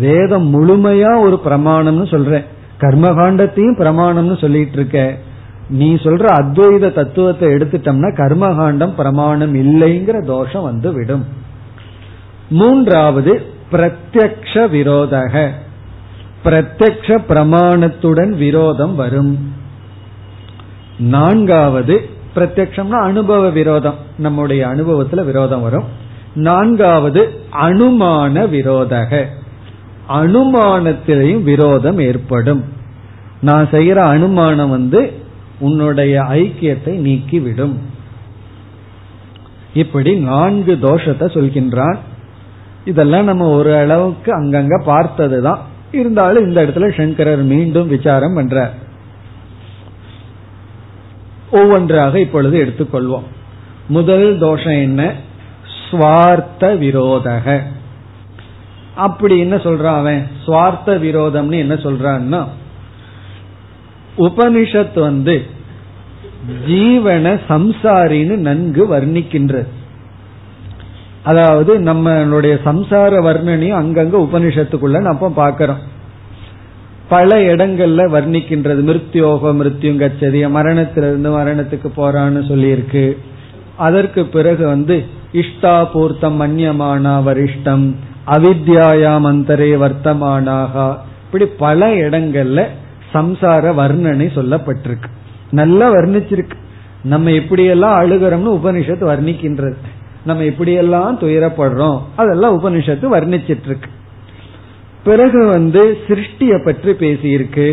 வேதம் முழுமையா ஒரு பிரமாணம்னு சொல்ற, கர்மகாண்டத்தையும் பிரமாணம்னு சொல்லிட்டு இருக்க. நீ சொல்ற அத்வைத தத்துவத்தை எடுத்துட்டோம்னா கர்மகாண்டம் பிரமாணம் இல்லைங்கிற தோஷம் வந்து விடும். மூன்றாவது பிரத்யக்ஷ விரோதக, பிரத்யக்ஷ பிரமாணத்துடன் விரோதம் வரும். நான்காவது பிரத்யக்ஷம்னா அனுபவ விரோதம், நம்முடைய அனுபவத்துல விரோதம் வரும். நான்காவது அனுமான விரோதக, அனுமானத்திலையும் விரோதம் ஏற்படும். நான் செய்யற அனுமானம் வந்து உன்னுடைய ஐக்கியத்தை நீக்கிவிடும். இப்படி நான்கு தோஷத்தை சொல்கின்றான். இதெல்லாம் நம்ம ஒரு அளவுக்கு அங்கங்க பார்த்ததுதான், இருந்தாலும் இந்த இடத்துல சங்கரர் மீண்டும் விசாரம் பண்றார். ஒவ்வொன்றாக இப்பொழுது எடுத்துக்கொள்வோம். முதல் தோஷம் என்ன, ஸ்வார்த்த விரோதக. அப்படி என்ன சொல்றான் அவன், ஸ்வார்த்த விரோதம்னு என்ன சொல்றான்னா, உபனிஷத் வந்து ஜீவனை சம்சாரின்னு நன்கு வர்ணிக்கின்றது. அதாவது நம்மளுடைய சம்சார வர்ணனையும் அங்கங்க உபனிஷத்துக்குள்ள நம்ம பாக்கிறோம், பல இடங்கள்ல வர்ணிக்கின்றது. மிருத்யோக மிருத்யும் கச்சதி, மரணத்திலிருந்து மரணத்துக்கு போறான்னு சொல்லியிருக்கு. அதற்கு பிறகு வந்து இஷ்டாபூர்த்தம் மன்யமானா வரிஷ்டம், அவித்யாயாம் அந்தரே வர்த்தமானாகா, இப்படி பல இடங்கள்ல சம்சார வர்ணனை சொல்லப்பட்டிருக்கு. நல்லா வர்ணிச்சிருக்கு. நம்ம எப்படியெல்லாம் அழுகிறோம்னு உபனிஷத்து வர்ணிக்கின்றது, நம்ம எப்படியெல்லாம் துயரப்படுறோம் அதெல்லாம் உபனிஷத்து வர்ணிச்சிட்டு இருக்கு. பிறகு வந்து சிருஷ்டியை பற்றி பேசியிருக்கு.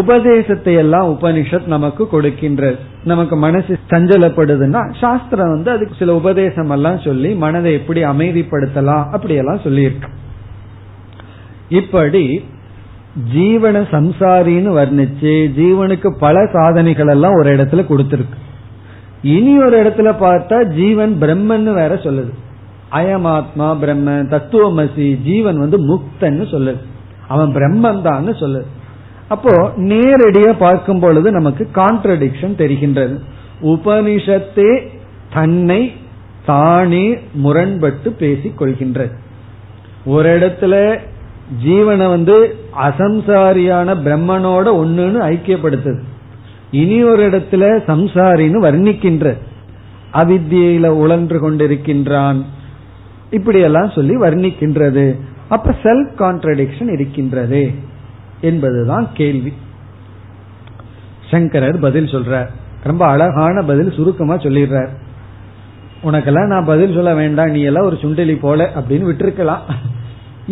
உபதேசத்தை எல்லாம் உபனிஷத் நமக்கு கொடுக்கின்றது. நமக்கு மனசு சஞ்சலப்படுதுன்னா சாஸ்திரம் வந்து அதுக்கு சில உபதேசம் எல்லாம் சொல்லி மனதை எப்படி அமைதிப்படுத்தலாம் அப்படியெல்லாம் சொல்லியிருக்கு. இப்படி ஜீவன சம்சாரின்னு வர்ணிச்சு ஜீவனுக்கு பல சாதனைகள் எல்லாம் ஒரு இடத்துல கொடுத்திருக்கு. இனி ஒரு இடத்துல பார்த்தா ஜீவன் பிரம்மன்னு வேற சொல்லுது. அயமாத்மா பிரம்ம தத்துவமசி, ஜீவன் வந்து முக்தன்னு சொல்லுது, அவன் பிரம்மன் தான் சொல்லுது. அப்போ நேரடியா பார்க்கும் பொழுது நமக்கு கான்ட்ரடிக்ஷன் தெரிகின்றது. உபனிஷத்தே தன்னை தானே முரண்பட்டு பேசிக் கொள்கின்றது. ஒரு இடத்துல ஜீவனை வந்து அசம்சாரியான பிரம்மனோட ஒண்ணுன்னு ஐக்கியப்படுத்துது, இனி ஒரு இடத்துல சம்சாரின்னு வர்ணிக்கின்றது. அவித்தியில உழன்று கொண்டிருக்கின்றான் இப்படியெல்லாம் சொல்லி வர்ணிக்கின்றது. அப்ப செல்ஃப் கான்ட்ரடிக்ஷன் இருக்கின்றது என்பதுதான் கேள்வி. சங்கரர் பதில் சொல்றார். ரொம்ப அழகான பதில், சுருக்கமா சொல்லிடுறார். உனக்கெல்லாம் நான் பதில் சொல்ல வேண்டாம், நீ எல்லாம் ஒரு சுண்டலி போல அப்படின்னு விட்டுருக்கலாம்.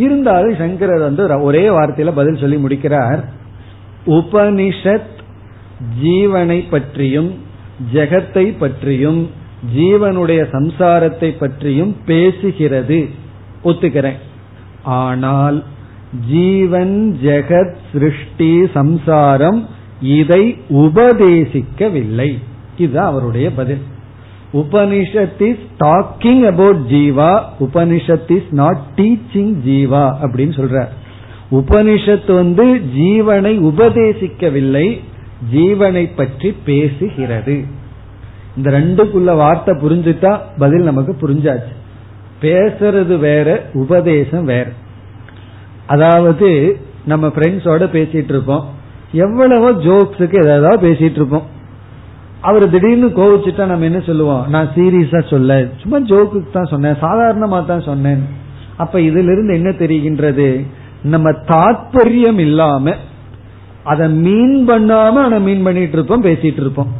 இருந்தாலும் சங்கரர் வந்து ஒரே வார்த்தையில பதில் சொல்லி முடிக்கிறார். உபனிஷத் ஜீவனை பற்றியும் ஜெகத்தை பற்றியும் ஜீவனுடைய சம்சாரத்தை பற்றியும் பேசுகிறது, ஒத்துக்கிறேன். ஆனால் ஜீவன் ஜெகத் சிருஷ்டி சம்சாரம் இதை உபதேசிக்கவில்லை. இது அவருடைய பதில். Upanishad is talking about Jeeva, Upanishad is not teaching Jeeva அப்படின்னு சொல்றார். உபனிஷத் வந்து ஜீவனை உபதேசிக்கவில்லை, ஜீவனை பற்றி பேசுகிறது. இந்த ரெண்டுக்குள்ள வார்த்தை புரிஞ்சுட்டா பதில் நமக்கு புரிஞ்சாச்சு. பேசுறது வேற, உபதேசம் வேற. அதாவது நம்ம ஃப்ரெண்ட்ஸோட பேசிட்டு இருப்போம், எவ்வளவோ ஜோக்ஸுக்கு ஏதாவது பேசிட்டு இருப்போம். அவர் திடீர்னு கோவிச்சுட்டா நம்ம என்ன சொல்லுவோம்? நான் சீரியஸா சொல்ல, சும்மா ஜோக்குக்கு தான் சொன்னேன், சாதாரணமா தான் சொன்னேன். அப்ப இதுல இருந்து என்ன தெரிகின்றது? நம்ம தாற்பயம் இல்லாம அதை மீன் பண்ணாம அதை மீன் பண்ணிட்டு இருப்போம், பேசிட்டு இருப்போம்.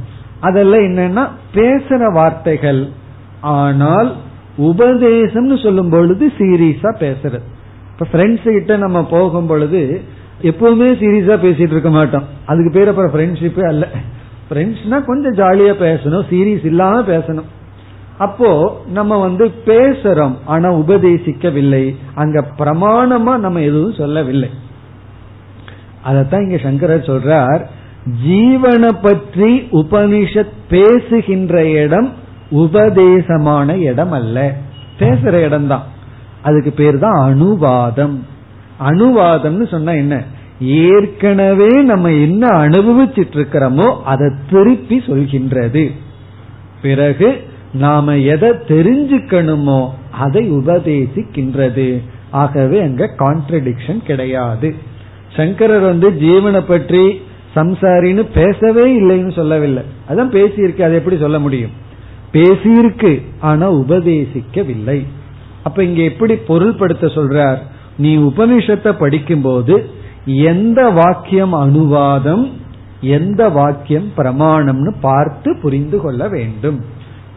அதெல்லாம் என்னன்னா பேசுற வார்த்தைகள். ஆனால் உபதேசம்னு சொல்லும் பொழுது சீரியஸா பேசுறது. இப்ப ஃப்ரெண்ட்ஸ் கிட்ட நம்ம போகும் பொழுது எப்பவுமே சீரியஸா பேசிட்டு இருக்க மாட்டோம். அதுக்கு பேர் அப்புறம் ஃப்ரெண்ட்ஷிப்பே அல்ல. ஃப்ரெண்ட்ஸ்னா கொஞ்சம் ஜாலியா பேசணும், சீரியஸ் இல்லாம பேசணும். அப்போ நம்ம வந்து பேசுறோம், ஆனா உபதேசிக்கவில்லை, அங்க பிரமாணமா நம்ம எதுவும் சொல்லவில்லை. அதத்தான் இங்க சங்கரர் சொல்றார், ஜீவனை பற்றி உபனிஷத் பேசுகின்ற இடம் உபதேசமான இடம் அல்ல, பேசுற இடம் தான். அதுக்கு பேர் தான் அனுவாதம். அனுவாதம்னு சொன்னா என்ன? ஏற்கனவே நம்ம என்ன அனுபவிச்சுட்டு இருக்கிறோமோ அதை திருப்பி சொல்கின்றது. பிறகு நாம எதை தெரிஞ்சுக்கணுமோ அதை உபதேசிக்கின்றது. ஆகவே அங்க கான்ட்ரடிக்ஷன் கிடையாது. சங்கரர் வந்து ஜீவனை பற்றி சம்சாரின்னு பேசவே இல்லைன்னு சொல்லவில்லை. அதான் பேசியிருக்கு, அதை எப்படி சொல்ல முடியும்? பேசியிருக்கு, ஆனா உபதேசிக்கவில்லை. அப்ப இங்க எப்படி பொருள்படுத்த சொல்றார்? நீ உபனிஷத்தை படிக்கும் போது எந்த வாக்கியம் அனுவாதம், எந்த வாக்கியம் பிரமாணம்னு பார்த்து புரிந்து கொள்ள வேண்டும்.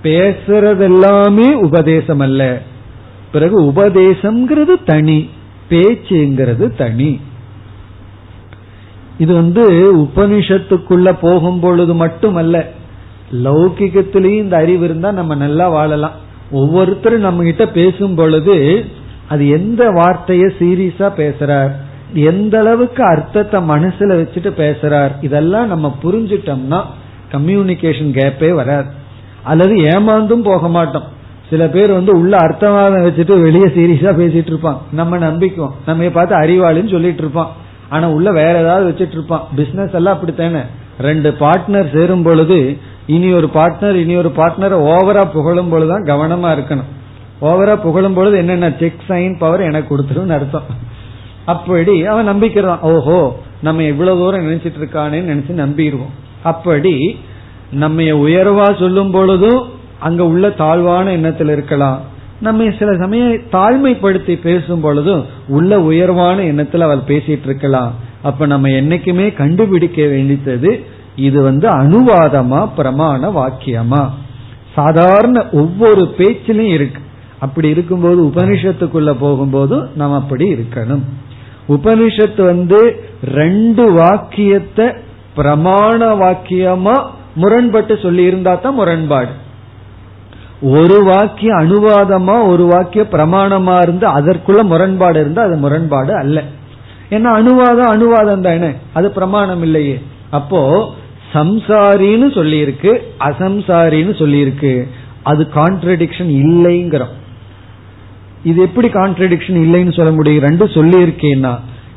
பேசுறதெல்லாமே உபதேசம் அல்ல. பிறகு உபதேசம்ங்கிறது தனி, பேச்சுங்கிறது தனி. இது வந்து உபனிஷத்துக்குள்ள போகும் பொழுது மட்டுமல்ல, லௌகிகத்திலேயும் இந்த அறிவு இருந்தா நம்ம நல்லா வாழலாம். ஒவ்வொருத்தரும் நம்ம கிட்ட பேசும் பொழுது அது எந்த வார்த்தைய சீரியஸா பேசுறார், எந்த அளவுக்கு அர்த்தத்தை மனசுல வச்சுட்டு பேசுறார், இதெல்லாம் நம்ம புரிஞ்சிட்டோம்னா கம்யூனிகேஷன் கேப்பே வராது. அல்லது ஏமாந்தும் போக மாட்டோம். சில பேர் வந்து உள்ள அர்த்தமாக வச்சுட்டு வெளியே சீரியஸா பேசிட்டு இருப்பான். நம்ம நம்பிக்குவோம், நம்ம பார்த்து அறிவாளின்னு சொல்லிட்டு இருப்பான், ஆனா உள்ள வேற ஏதாவது வச்சிட்டு இருப்பான். பிசினஸ் எல்லாம் அப்படித்தானே, ரெண்டு பார்ட்னர் சேரும் பொழுது இனி ஒரு பார்ட்னர் இனி ஒரு பார்ட்னர் ஓவரா புகழும் பொழுதுதான் கவனமா இருக்கணும். ஓவரா புகழும் பொழுது என்னென்ன செக் சைன் பவர் எனக்கு கொடுத்துருன்னு அர்த்தம். அப்படி அவன் நம்பிக்கிறான், ஓஹோ நம்ம இவ்வளவு தூரம் நினைச்சிட்டு இருக்கானேன்னு நினைச்சு நம்பிடுவோம். அப்படி நம்ம உயர்வா சொல்லும் பொழுதும் அங்க உள்ள தாழ்வான எண்ணத்துல இருக்கலாம். நம்ம சில சமயம் தாழ்மைப்படுத்தி பேசும் பொழுதும் உள்ள உயர்வான எண்ணத்துல அவள் பேசிட்டு இருக்கலாம். அப்ப நம்ம என்னைக்குமே கண்டுபிடிக்க வேண்டியது இது வந்து அனுவாதமா பிரமாண வாக்கியமா. சாதாரண ஒவ்வொரு பேச்சிலையும் இருக்கு. அப்படி இருக்கும்போது உபனிஷத்துக்குள்ள போகும்போது நாம் அப்படி இருக்கணும். உபனிஷத்து வந்து ரெண்டு வாக்கியத்தை பிரமாண வாக்கியமா முரண்பட்டு சொல்லி இருந்தா தான் முரண்பாடு. ஒரு வாக்கியம் அனுவாதமா ஒரு வாக்கியம் பிரமாணமா இருந்து அதற்குள்ள முரண்பாடு இருந்தா அது முரண்பாடு அல்ல. ஏன்னா அனுவாதம் அனுவாதம் தானே, அது பிரமாணம் இல்லையே. அப்போ சம்சாரின்னு சொல்லி இருக்கு, அசம்சாரின்னு சொல்லி இருக்கு, அது கான்ட்ரடிக்ஷன் இல்லைங்கிறோம். இது எப்படி கான்ட்ரடிக்ஷன் இல்லைன்னு சொல்ல முடியும்? ரெண்டு சொல்லி இருக்கேன்னா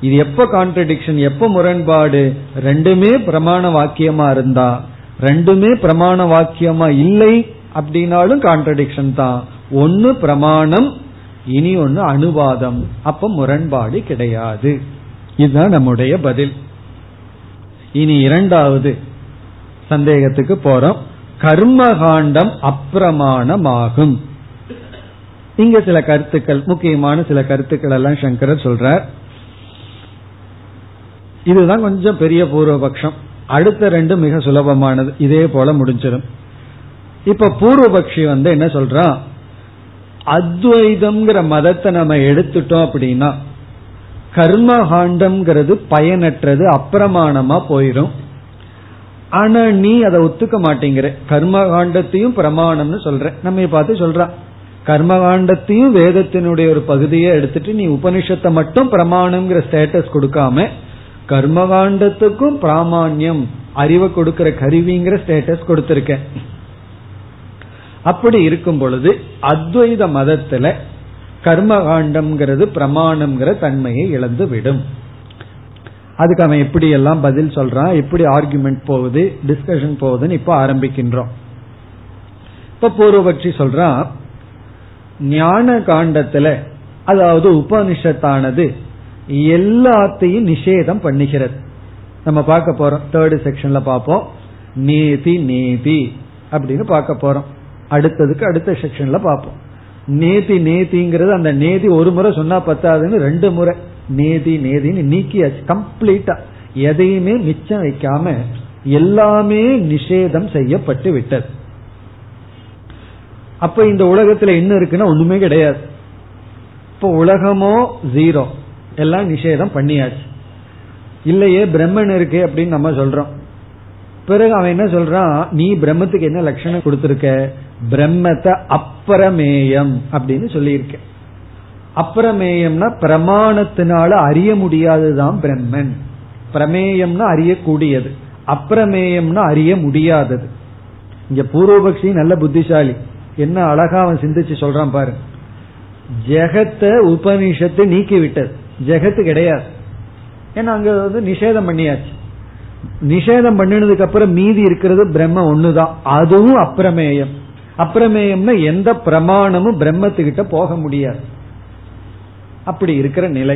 இது எப்ப கான்ட்ரடிக்ஷன், எப்ப முரண்பாடு? ரெண்டுமே பிரமாண வாக்கியமா இருந்தா. ரெண்டுமே பிரமாண வாக்கியமா இல்லை அப்படின்னாலும் கான்ட்ரடிக்ஷன் தான். ஒன்னு பிரமாணம், இனி ஒன்னு அனுவாதம். அப்ப முரண்பாடு கிடையாது. இதுதான் நம்முடைய பதில். இனி இரண்டாவது சந்தேகத்துக்கு போறோம். கர்மகாண்டம் அப்பிரமாணமாகும். இங்க சில கருத்துக்கள், முக்கியமான சில கருத்துக்கள் எல்லாம் சங்கரர் சொல்றார். இதுதான் கொஞ்சம் பெரிய பூர்வபக்ஷம். அடுத்த ரெண்டு மிக சுலபமானது, இதே போல முடிஞ்சிடும். இப்ப பூர்வபக்ஷி வந்து என்ன சொல்றான்? அத்வைதம்ங்கிற மதத்தை நம்ம எடுத்துட்டோம் அப்படின்னா கர்மகாண்டம்ங்கிறது பயனற்றது, அப்பிரமாணமா போயிடும். ஆனா நீ அதை ஒத்துக்க மாட்டேங்கிற. கர்மகாண்டத்தையும் பிரமாணம்னு சொல்ற. நம்ம பார்த்து சொல்றான், கர்மகாண்டத்தையும் வேதத்தினுடைய ஒரு பகுதியை எடுத்துட்டு நீ உபனிஷத்தை மட்டும் பிரமாணம்ங்கிற ஸ்டேட்டஸ் கொடுக்காம கர்மகாண்டத்துக்கும் பிராமான்யம், அறிவை கொடுக்கிற கருவிங்கிற ஸ்டேட்டஸ் கொடுத்திருக்க. அப்படி இருக்கும் பொழுது அத்வைத மதத்துல கர்மகாண்டம்ங்கிறது பிரமாணம்ங்கிற தன்மையை இழந்து விடும். அதுக்கு அவன் எப்படி எல்லாம் பதில் சொல்றான், எப்படி ஆர்குமெண்ட் போகுது, டிஸ்கஷன் போகுதுன்னு இப்ப ஆரம்பிக்கின்றோம். இப்ப பூர்வபக்ஷி சொல்றான், ஞான காண்டத்துல அதாவது உபனிஷத்தானது எல்லாத்தையும் நிஷேதம் பண்ணுகிறது. நம்ம பார்க்க போறோம், தேர்டு செக்ஷன்ல பார்ப்போம். நீதி நீதி அப்படின்னு பார்க்க போறோம். அடுத்ததுக்கு அடுத்த செக்ஷன்ல பார்ப்போம். நேதி நேதிங்கிறது, அந்த நேதி ஒரு முறை சொன்னா பத்தாதுன்னு ரெண்டு முறை நேதி நேதின்னு நீக்கியாச்சு கம்ப்ளீட்டா. எதையுமே மிச்சம் வைக்காம எல்லாமே நிஷேதம் செய்யப்பட்டு விட்டது. அப்ப இந்த உலகத்துல என்ன இருக்குன்னா ஒண்ணுமே கிடையாது. இப்போ உலகமோ ஜீரோ, எல்லாம் நிஷேதம் பண்ணியாச்சு. இல்லையே பிரம்மன் இருக்கு அப்படின்னு நம்ம சொல்றோம். பிறகு அவன் என்ன சொல்றான், நீ பிரம்மத்துக்கு என்ன லட்சணம் கொடுத்திருக்க, பிரம்மத்தை அப்பிரமேயம் அப்படின்னு சொல்லியிருக்க. அப்பிரமேயம்னா பிரமாணத்தினால அறிய முடியாததுதான் பிரம்மன். பிரமேயம்னா அறியக்கூடியது, அப்பிரமேயம்னா அறிய முடியாதது. இங்க பூர்வபக்ஷி நல்ல புத்திசாலி, என்ன அழகா அவன் சிந்திச்சு சொல்றான் பாரு. ஜெகத்தை உபனிஷத்தை நீக்கி விட்டது, ஜெகத்து கிடையாது. ஏன்னா அங்க வந்து நிஷேதம் பண்ணியாச்சு. நிஷேதம் பண்ணினதுக்கு அப்புறம் மீதி இருக்கிறது பிரம்ம ஒண்ணுதான், அதுவும் அப்பிரமேயம். அப்பிரமேயம்னா எந்த பிரமாணமும் பிரம்மத்துக்கிட்ட போக முடியாது. அப்படி இருக்கிற நிலை.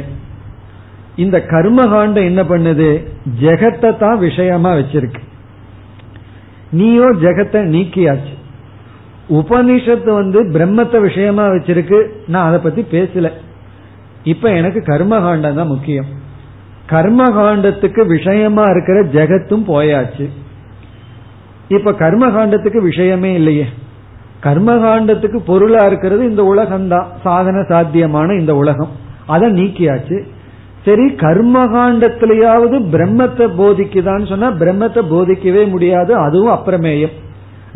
இந்த கர்மகாண்டம் என்ன பண்ணுது, ஜெகத்தை தான் விஷயமா வச்சிருக்கு. நீயோ ஜெகத்தை நீக்கியாச்சு. உபனிஷத்து வந்து பிரம்மத்தை விஷயமா வச்சிருக்கு, நான் அதை பத்தி பேசல. இப்ப எனக்கு கர்மகாண்டம் தான் முக்கியம். கர்மகாண்டத்துக்கு விஷயமா இருக்கிற ஜெகத்தும் போயாச்சு. இப்ப கர்மகாண்டத்துக்கு விஷயமே இல்லையே. கர்மகாண்டத்துக்கு பொருளா இருக்கிறது இந்த உலகம்தான், சாதன சாத்தியமான இந்த உலகம், அதை நீக்கியாச்சு. சரி, கர்மகாண்டத்திலேயாவது பிரம்மத்தை போதிக்குதான்னு சொன்னா பிரம்மத்தை போதிக்கவே முடியாது, அதுவும் அப்பிரமேயம்.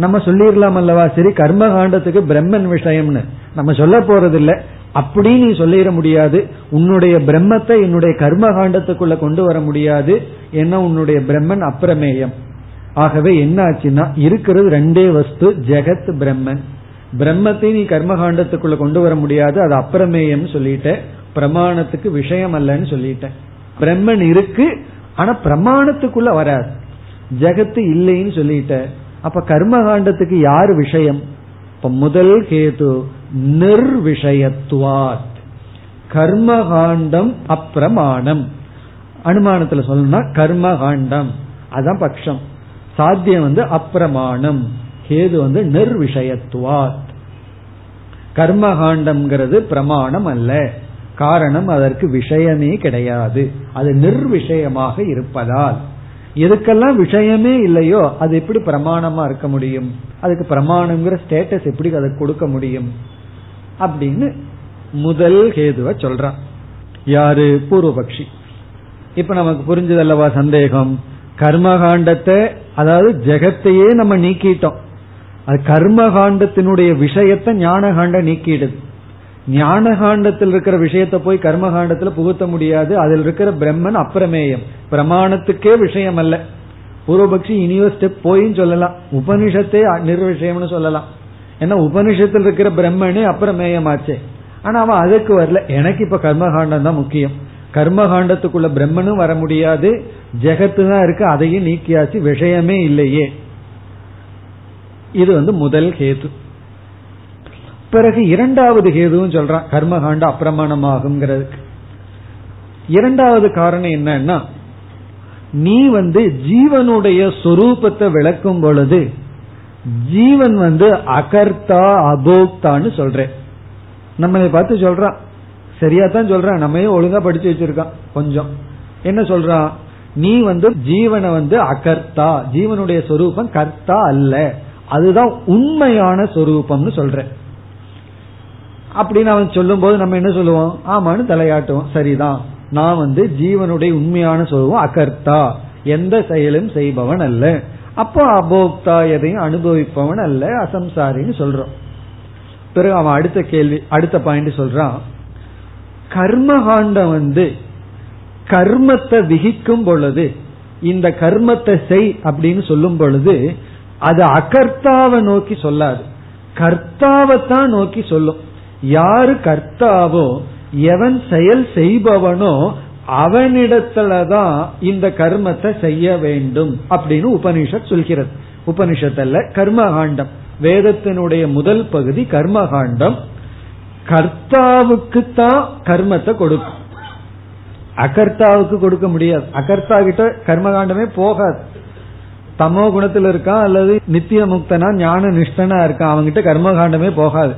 நம்ம சொல்லிடலாம் அல்லவா, சரி கர்மகாண்டத்துக்கு பிரம்மன் விஷயம்னு நம்ம சொல்ல போறது இல்லை, அப்படி நீ சொல்லிட முடியாது. உன்னுடைய பிரம்மத்தை என்னுடைய கர்மகாண்டத்துக்குள்ள கொண்டு வர முடியாது, ஏன்னா உன்னுடைய பிரம்மன் அப்பிரமேயம். ஆகவே என்ன ஆச்சுன்னா, இருக்கிறது ரெண்டே வஸ்து, ஜெகத் பிரம்மன். பிரம்மத்தை நீ கர்மகாண்டத்துக்குள்ள கொண்டு வர முடியாது, அது அப்பிரமேயம் சொல்லிட்ட, பிரமாணத்துக்கு விஷயம் அல்லன்னு சொல்லிட்ட. பிரம்மன் இருக்கு ஆனா பிரமாணத்துக்குள்ள வராது, ஜெகத்து இல்லைன்னு சொல்லிட்ட. அப்ப கர்மகாண்டத்துக்கு யார் விஷயம்? இப்ப முதல் கேது நிர்விஷயத்துவாத், கர்மகாண்டம் அப்பிரமாணம். அனுமானத்துல சொல்லணும்னா கர்மகாண்டம் அதான் பட்சம், சாத்தியம் வந்து அப்பிரமாணம், கேது வந்து நிர்விஷயத்துவாத். கர்மகாண்டம்ங்கிறது பிரமாணம் அல்ல, காரணம் அதற்கு விஷயமே கிடையாது, அது நிர்விஷயமாக இருப்பதால். எதுக்கெல்லாம் விஷயமே இல்லையோ அது எப்படி பிரமாணமா இருக்க முடியும், அதுக்கு பிரமாணம்ங்கிற ஸ்டேட்டஸ் எப்படி அதை கொடுக்க முடியும் அப்படின்னு முதல் கேதுவ சொல்றான். யாரு? பூர்வபக்ஷி. இப்ப நமக்கு புரிஞ்சதல்லவா சந்தேகம். கர்மகாண்டத்தை அதாவது ஜெகத்தையே நம்ம நீக்கிட்டோம், அது கர்மகாண்டத்தினுடைய விஷயத்தை ஞானகாண்ட நீக்கிடுது. ஞானகாண்டத்தில் இருக்கிற விஷயத்தை போய் கர்மகாண்டத்துல புகுத்த முடியாது, அதில் இருக்கிற பிரம்மன் அப்பிரமேயம், பிரமாணத்துக்கே விஷயம் அல்ல. பூர்வபக்ஷி இனியோ ஸ்டெப் போயின்னு சொல்லலாம், உபனிஷத்தே நிர்விஷயம்னு சொல்லலாம். ஏன்னா உபனிஷத்தில் இருக்கிற பிரம்மனே அப்பிரமேயமாச்சே. ஆனா அவன் அதுக்கு வரல, எனக்கு இப்ப கர்மகாண்டம் தான் முக்கியம். கர்மகாண்டத்துக்குள்ள பிரம்மனும் வர முடியாது, ஜெகத்து தான் இருக்கு, அதையும் நீக்கியாச்சு, விஷயமே இல்லையே. இது வந்து முதல் கேது. பிறகு இரண்டாவது கேதுன்னு சொல்றான், கர்மகாண்ட அப்பிரமாணமாகுங்கிறதுக்கு. இரண்டாவது காரணம் என்னன்னா, நீ வந்து ஜீவனுடைய சொரூபத்தை விளக்கும் பொழுது ஜீவன் வந்து அகர்த்தா அபோக்தான்னு சொல்ற. நம்மளை பார்த்து சொல்றான், சரியா தான் சொல்றான், நம்மையும் ஒழுங்கா படிச்சு வச்சிருக்கான் கொஞ்சம். என்ன சொல்றான், நீ வந்து ஜீவனை வந்து அகர்த்தா, ஜீவனுடைய சொரூபம் கர்த்தா அல்ல, அதுதான் உண்மையான சொரூபம்னு சொல்ற. அப்படின்னு அவன் சொல்லும் போது நம்ம என்ன சொல்லுவோம், ஆமான்னு தலையாட்டுவோம். சரிதான், நான் வந்து ஜீவனுடைய உண்மையான சொல்லுவோம் அகர்த்தா, எந்த செயலும் செய்பவன் அல்ல, அப்போ அபோக்தா எதையும் அனுபவிப்பவன் அல்ல, அசம்சாரின்னு சொல்றோம். பிறகு அவன் அடுத்த கேள்வி, அடுத்த பாயிண்ட் சொல்றான், கர்மகாண்டம் வந்து கர்மத்தை விகிக்கும் பொழுது, இந்த கர்மத்தை செய் அப்படின்னு சொல்லும் பொழுது அது அகர்த்தாவை நோக்கி சொல்லாது, கர்த்தாவைத்தான் நோக்கி சொல்லும். யாரு கர்த்தாவோ, எவன் செயல் செய்பவனோ அவனிடத்துலதான் இந்த கர்மத்தை செய்ய வேண்டும் அப்படின்னு உபனிஷத் சொல்கிறது. உபனிஷத்துல கர்மகாண்டம், வேதத்தினுடைய முதல் பகுதி கர்மகாண்டம். கர்த்தாவுக்குத்தான் கர்மத்தை கொடுக்கும், அகர்த்தாவுக்கு கொடுக்க முடியாது. அகர்த்தா கிட்ட கர்மகாண்டமே போகாது. தமோ குணத்துல இருக்கான் அல்லது நித்திய முக்தனா ஞான நிஷ்டனா இருக்கான், அவங்கிட்ட கர்மகாண்டமே போகாது.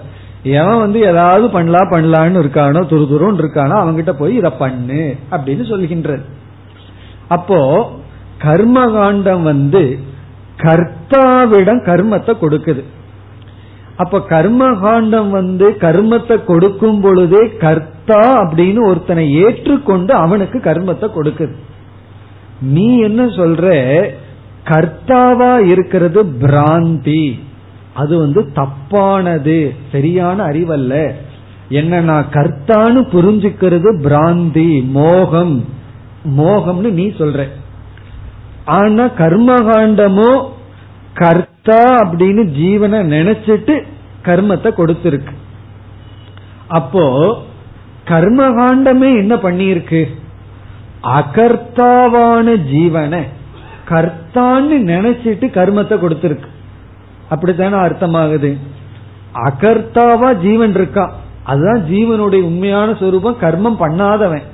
எவன் வந்து ஏதாவது பண்ணலாம் பண்ணலான்னு இருக்கானோ, துரு துருன்னு இருக்கானோ, அவங்கிட்ட போய் இத பண்ணு அப்படின்னு சொல்கின்றது. அப்போ கர்மகாண்டம் வந்து கர்த்தாவிடம் கர்மத்தை கொடுக்குது. அப்ப கர்மகாண்டம் வந்து கர்மத்தை கொடுக்கும் பொழுதே கர்த்தா அப்படின்னு ஒருத்தனை ஏற்றுக்கொண்டு அவனுக்கு கர்மத்தை கொடுக்குது. நீ என்ன சொல்ற, கர்த்தாவா இருக்கிறது பிராந்தி, அது வந்து தப்பானது, சரியான அறிவல்ல. என்னன்னா கர்த்தான்னு புரிஞ்சுக்கிறது பிராந்தி, மோகம். மோகம்னு நீ சொல்ற. ஆனா கர்மகாண்டமோ கர்த்தா அப்படின்னு ஜீவனை நினைச்சிட்டு கர்மத்தை கொடுத்திருக்கு. அப்போ கர்மகாண்டமே என்ன பண்ணிருக்கு, அகர்த்தாவான ஜீவனை கர்த்தான்னு நினைச்சிட்டு கர்மத்தை கொடுத்திருக்கு. அப்படித்தான அர்த்தமாகுது. அகர்த்தாவா ஜீவன் இருக்கான், அதுதான் ஜீவனுடைய உண்மையான சொரூபம், கர்மம் பண்ணாதவன்.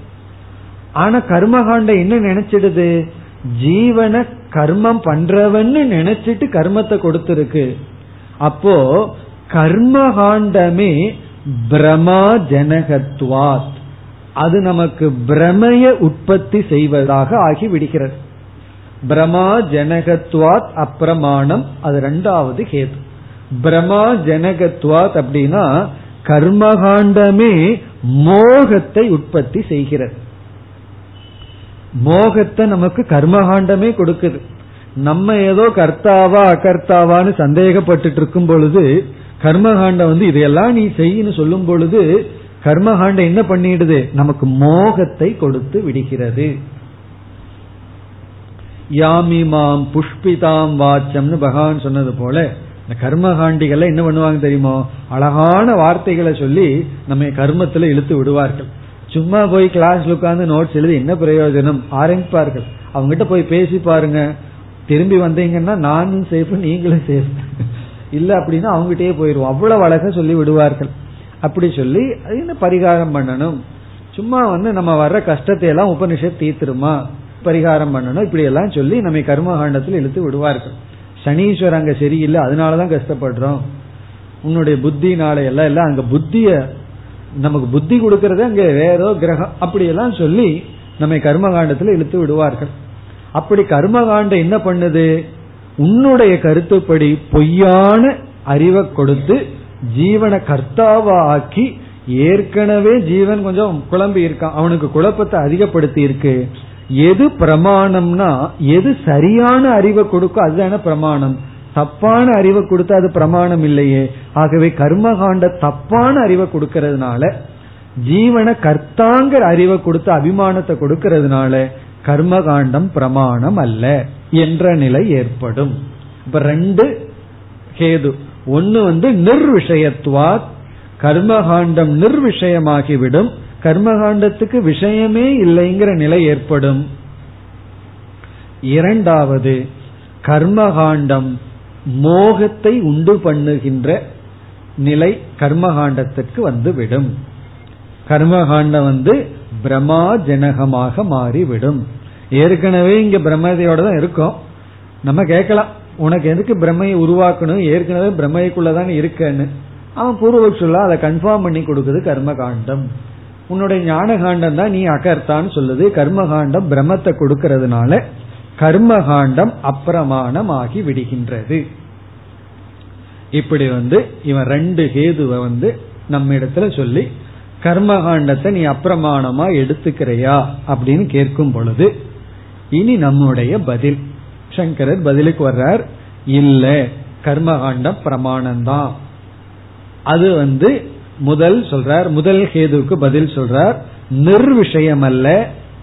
ஆனா கர்மகாண்டம் என்ன நினைச்சிடுது, ஜீவனை கர்மம் பண்றவன்னு நினைச்சிட்டு கர்மத்தை கொடுத்திருக்கு. அப்போ கர்மகாண்டமே பிரமா ஜனகத்வாத், அது நமக்கு பிரமைய உற்பத்தி செய்வதாக ஆகி விடுகிறது. பிரமா ஜனகத்வாத் அப்பிரமாணம், அது இரண்டாவது கேது. பிரமா ஜனகத்வாத் அப்படின்னா கர்மகாண்டமே மோகத்தை உற்பத்தி செய்கிறது. மோகத்தை நமக்கு கர்மகாண்டமே கொடுக்குது. நம்ம ஏதோ கர்த்தாவா அகர்த்தாவான்னு சந்தேகப்பட்டு இருக்கும் பொழுது கர்மகாண்டம் வந்து இதையெல்லாம் நீ செய்யின்னு சொல்லும் பொழுது கர்மகாண்டம் என்ன பண்ணிடுது, நமக்கு மோகத்தை கொடுத்து விடுகிறது. யாமிமாம் புஷ்பிதாம் வாச்சம்னு பகவான் சொன்னது போல இந்த கர்மகாண்டிகள் என்ன பண்ணுவாங்க தெரியுமோ, அழகான வார்த்தைகளை சொல்லி நம்ம கர்மத்துல இழுத்து விடுவார்கள். சும்மா போய் கிளாஸ்ல உட்காந்து நோட்ஸ் எழுதி என்ன பிரயோஜனம், ஆரம்பிப்பார்கள். அவங்ககிட்ட போய் பேசி பாருங்க, திரும்பி வந்தீங்கன்னா நானும் சேஃப் நீங்களும் சேஃப் இல்ல அப்படின்னா அவங்ககிட்டயே போயிடுவோம். அவ்வளவு அழகா சொல்லி விடுவார்கள். அப்படி சொல்லி என்ன பரிகாரம் பண்ணணும், சும்மா வந்து நம்ம வர்ற கஷ்டத்தை எல்லாம் உபனிஷத் தீர்த்துருமா, பரிகாரம் பண்ணணும், இப்படி எல்லாம் சொல்லி நம்ம கர்மகாண்டத்தில் இழுத்து விடுவார்கள். சனீஸ்வரர் அங்க சரியில்லை, அதனாலதான் கஷ்டப்படுறோம், உன்னுடைய புத்தினால எல்லாம் இல்ல, அங்க புத்திய நமக்கு புத்தி கொடுக்கறது அங்க வேறோ கிரகம், அப்படியெல்லாம் சொல்லி நம்ம கர்மகாண்டத்துல இழுத்து விடுவார்கள். அப்படி கர்மகாண்டம் என்ன பண்ணுது, உன்னுடைய கருத்துப்படி பொய்யான அறிவை கொடுத்து ஜீவனை கர்த்தாவா ஆக்கி, ஏற்கனவே ஜீவன் கொஞ்சம் குழம்பி இருக்கான், அவனுக்கு குழப்பத்தை அதிகப்படுத்தி இருக்கு. எது பிரமாணம்னா எது சரியான அறிவை கொடுக்கும் அதுதான பிரமாணம். தப்பான அறிவை கொடுத்தா அது பிரமாணம் இல்லையே. ஆகவே கர்மகாண்ட தப்பான அறிவை கொடுக்கறதுனால, ஜீவன கர்த்தாங்கிற அறிவை கொடுத்து அபிமானத்தை கொடுக்கறதுனால கர்மகாண்டம் பிரமாணம் அல்ல என்ற நிலை ஏற்படும். இப்ப ரெண்டு கேது, ஒன்னு வந்து நிர்விஷயத்துவா, கர்மகாண்டம் நிர்விஷயமாகிவிடும், கர்மகாண்டத்துக்கு விஷயமே இல்லைங்கிற நிலை ஏற்படும். இரண்டாவது கர்மகாண்டம் மோகத்தை உண்டு பண்ணுகின்ற நிலை கர்மகாண்டத்திற்கு வந்துவிடும். கர்மகாண்டம் வந்து பிரமா ஜனகமாக மாறிவிடும். ஏற்கனவே இங்க பிரம்மத்தையோட தான் இருக்கும். நம்ம கேட்கலாம், உனக்கு எதுக்கு பிரம்மையை உருவாக்கணும், ஏற்கனவே பிரம்மைக்குள்ளதான் இருக்கன்னு. அவன் பூர்வபக்ஷுல அதை கன்ஃபார்ம் பண்ணி கொடுக்குது கர்மகாண்டம். உன்னுடைய ஞானகாண்டம் தான் நீ அகர்த்தான்னு சொல்லுது. கர்மகாண்டம் பிரம்மத்தை கொடுக்கறதுனால கர்மகாண்டம் அப்பிரமாணமாகி விடுகின்றது. இப்படி வந்து இவன் ரெண்டு ஹேதுவை வந்து நம்ம இடத்துல சொல்லி கர்மகாண்டத்தை நீ அப்பிரமாணமா எடுத்துக்கிறையா அப்படின்னு கேட்கும் பொழுது இனி நம்முடைய பதில், சங்கரர் பதிலுக்கு வர்றார். இல்ல, கர்மகாண்டம் பிரமாணம்தான். அது வந்து முதல் சொல்றார், முதல் ஹேதுவுக்கு பதில் சொல்றார், நிர்விஷயம் அல்ல,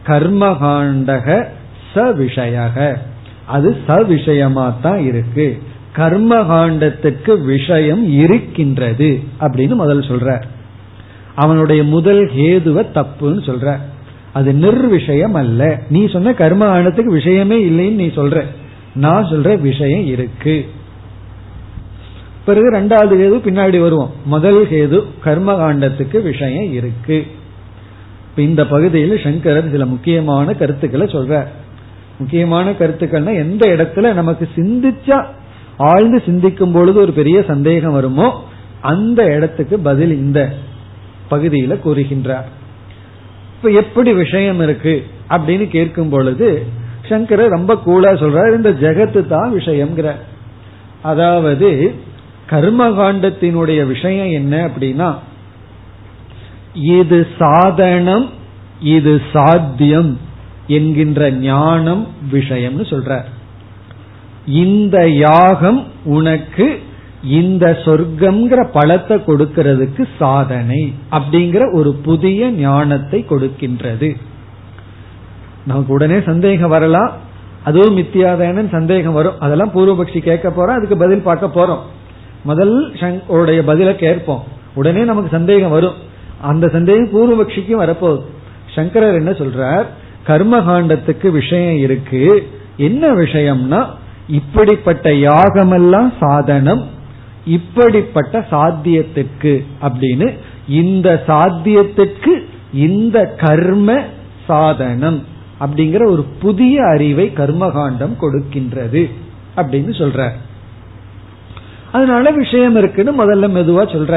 கர்மகாண்டக சவிஷயக, அது சவிஷயமா தான் இருக்கு, கர்மகாண்டத்துக்கு விஷயம் இருக்கின்றது அப்படின்னு முதல் சொல்றார். அவனுடைய முதல் ஹேதுவ தப்புன்னு சொல்றார். அது நிர்விஷயம் அல்ல. நீ சொன்ன கர்மானத்துக்கு விஷயமே இல்லைன்னு நீ சொல்ற, நான் சொல்ற விஷயம் இருக்கு. பிறகு ரெண்டாவது கேது பின்னாடி வருவோம். முதல் கேது கர்மகாண்டத்துக்கு விஷயம் இருக்கு. இந்த பகுதியில் சங்கரர் சில முக்கியமான கருத்துக்களை சொல்ற. முக்கியமான கருத்துக்கள்னா எந்த இடத்துல நமக்கு சிந்திச்சா ஆழ்ந்து சிந்திக்கும் பொழுது ஒரு பெரிய சந்தேகம் வருமோ அந்த இடத்துக்கு பதில் இந்த பகுதியில கூறுகின்றார். இப்ப எப்படி விஷயம் இருக்கு அப்படின்னு கேட்கும் பொழுது சங்கரர் ரொம்ப கூலா சொல்றார், இந்த ஜெகத்து தான் விஷயம்ங்கிற. அதாவது கர்மகாண்டத்தினுடைய விஷயம் என்ன அப்படின்னா, இது சாதனம், இது சாத்தியம் என்கின்ற ஞானம் விஷயம்னு சொல்றார். இந்த யாகம் உனக்கு இந்த சொர்க்கம்ங்கிற பலத்தை கொடுக்கிறதுக்கு சாதனை அப்படிங்கிற ஒரு புதிய ஞானத்தை கொடுக்கின்றது. நமக்கு உடனே சந்தேகம் வரலாம், அதுவும் மித்தியாதான சந்தேகம் வரும். அதெல்லாம் பூர்வபக்ஷி கேட்க போறோம், அதுக்கு பதில் பார்க்க போறோம். முதல் சங்கோடைய பதிலை கேட்போம், உடனே நமக்கு சந்தேகம் வரும். அந்த சந்தேகம் பூர்வபக்ஷிக்கும் வரப்போகுது. சங்கரர் என்ன சொல்றார், கர்மகாண்டத்துக்கு விஷயம் இருக்கு. என்ன விஷயம்னா, இப்படிப்பட்ட யாகமெல்லாம் சாதனம், இப்படிப்பட்ட சாத்தியத்திற்கு அப்படின்னு, இந்த சாத்தியத்திற்கு இந்த கர்ம சாதனம் அப்படிங்கிற ஒரு புதிய அறிவை கர்மகாண்டம் கொடுக்கின்றது அப்படின்னு சொல்ற. அதனால விஷயம் இருக்குன்னு முதல்ல மெதுவா சொல்ற.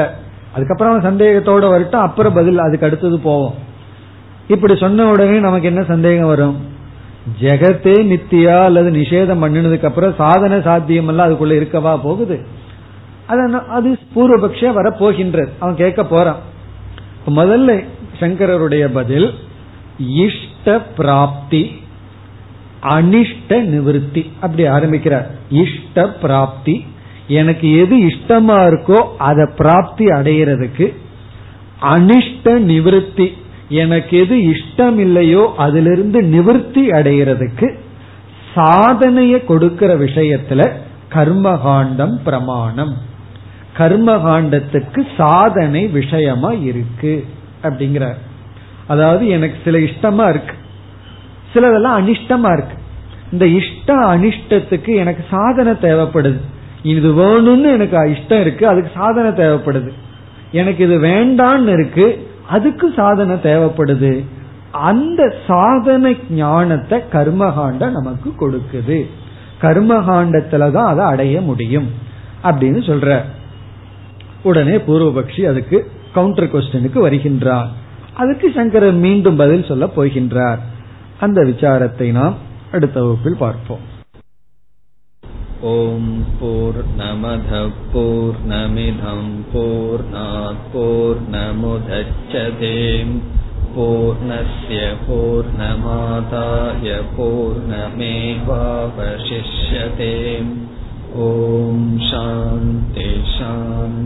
அதுக்கப்புறம் அவன் சந்தேகத்தோட வரட்டும், அப்புறம் பதில் அதுக்கு அடுத்தது போவோம். இப்படி சொன்ன உடனே நமக்கு என்ன சந்தேகம் வரும், ஜெகத்தே நித்தியா அல்லது நிஷேதம் பண்ணினதுக்கு அப்புறம் சாதன சாத்தியம் எல்லாம் அதுக்குள்ள இருக்கவா போகுது? அது பூர்வபக்ஷ வர போகின்றது, அவன் கேட்க போறான். முதல்ல சங்கரருடைய பதில் இஷ்ட பிராப்தி அனிஷ்ட நிவர்த்தி அப்படி ஆரம்பிக்கிறார். இஷ்ட பிராப்தி, எனக்கு எது இஷ்டமா இருக்கோ அதை பிராப்தி அடைகிறதுக்கு, அனிஷ்ட நிவர்த்தி, எனக்கு எது இஷ்டம் இல்லையோ அதிலிருந்து நிவர்த்தி அடைகிறதுக்கு சாதனையை கொடுக்கிற விஷயத்துல கர்மகாண்டம் பிரமாணம். கர்மகாண்டத்துக்கு சாதனை விஷயமா இருக்கு அப்படிங்கிறார். அதாவது எனக்கு சில இஷ்டமா இருக்கு, சிலதெல்லாம் அனிஷ்டமா இருக்கு. இந்த இஷ்ட அனிஷ்டத்துக்கு எனக்கு சாதனை தேவைப்படுது. இது வேணும்னு எனக்கு இஷ்டம் இருக்கு, அதுக்கு சாதனை தேவைப்படுது. எனக்கு இது வேண்டான்னு இருக்கு, அதுக்கு சாதனை தேவைப்படுது. அந்த சாதனை ஞானத்தை கர்மகாண்டம் நமக்கு கொடுக்குது. கர்மகாண்டத்துலதான் அதை அடைய முடியும் அப்படின்னு சொல்ற. உடனே பூர்வபக்ஷி அதுக்கு கவுண்டர் கொஸ்டினுக்கு வருகின்றார். அதுக்கு சங்கரர் மீண்டும் பதில் சொல்ல போகின்றார். அந்த விசாரத்தை நாம் அடுத்த வகுப்பில் பார்ப்போம். ஓம் பூர்ணமத பூர்ணமிதம் பூர்ணாத் பூர்ணமுதச்யதே பூர்ணஸ்ய பூர்ணமாதாய பூர்ணமேவாவசிஷ்யதே. ஓம் சாந்தி சாந்தி.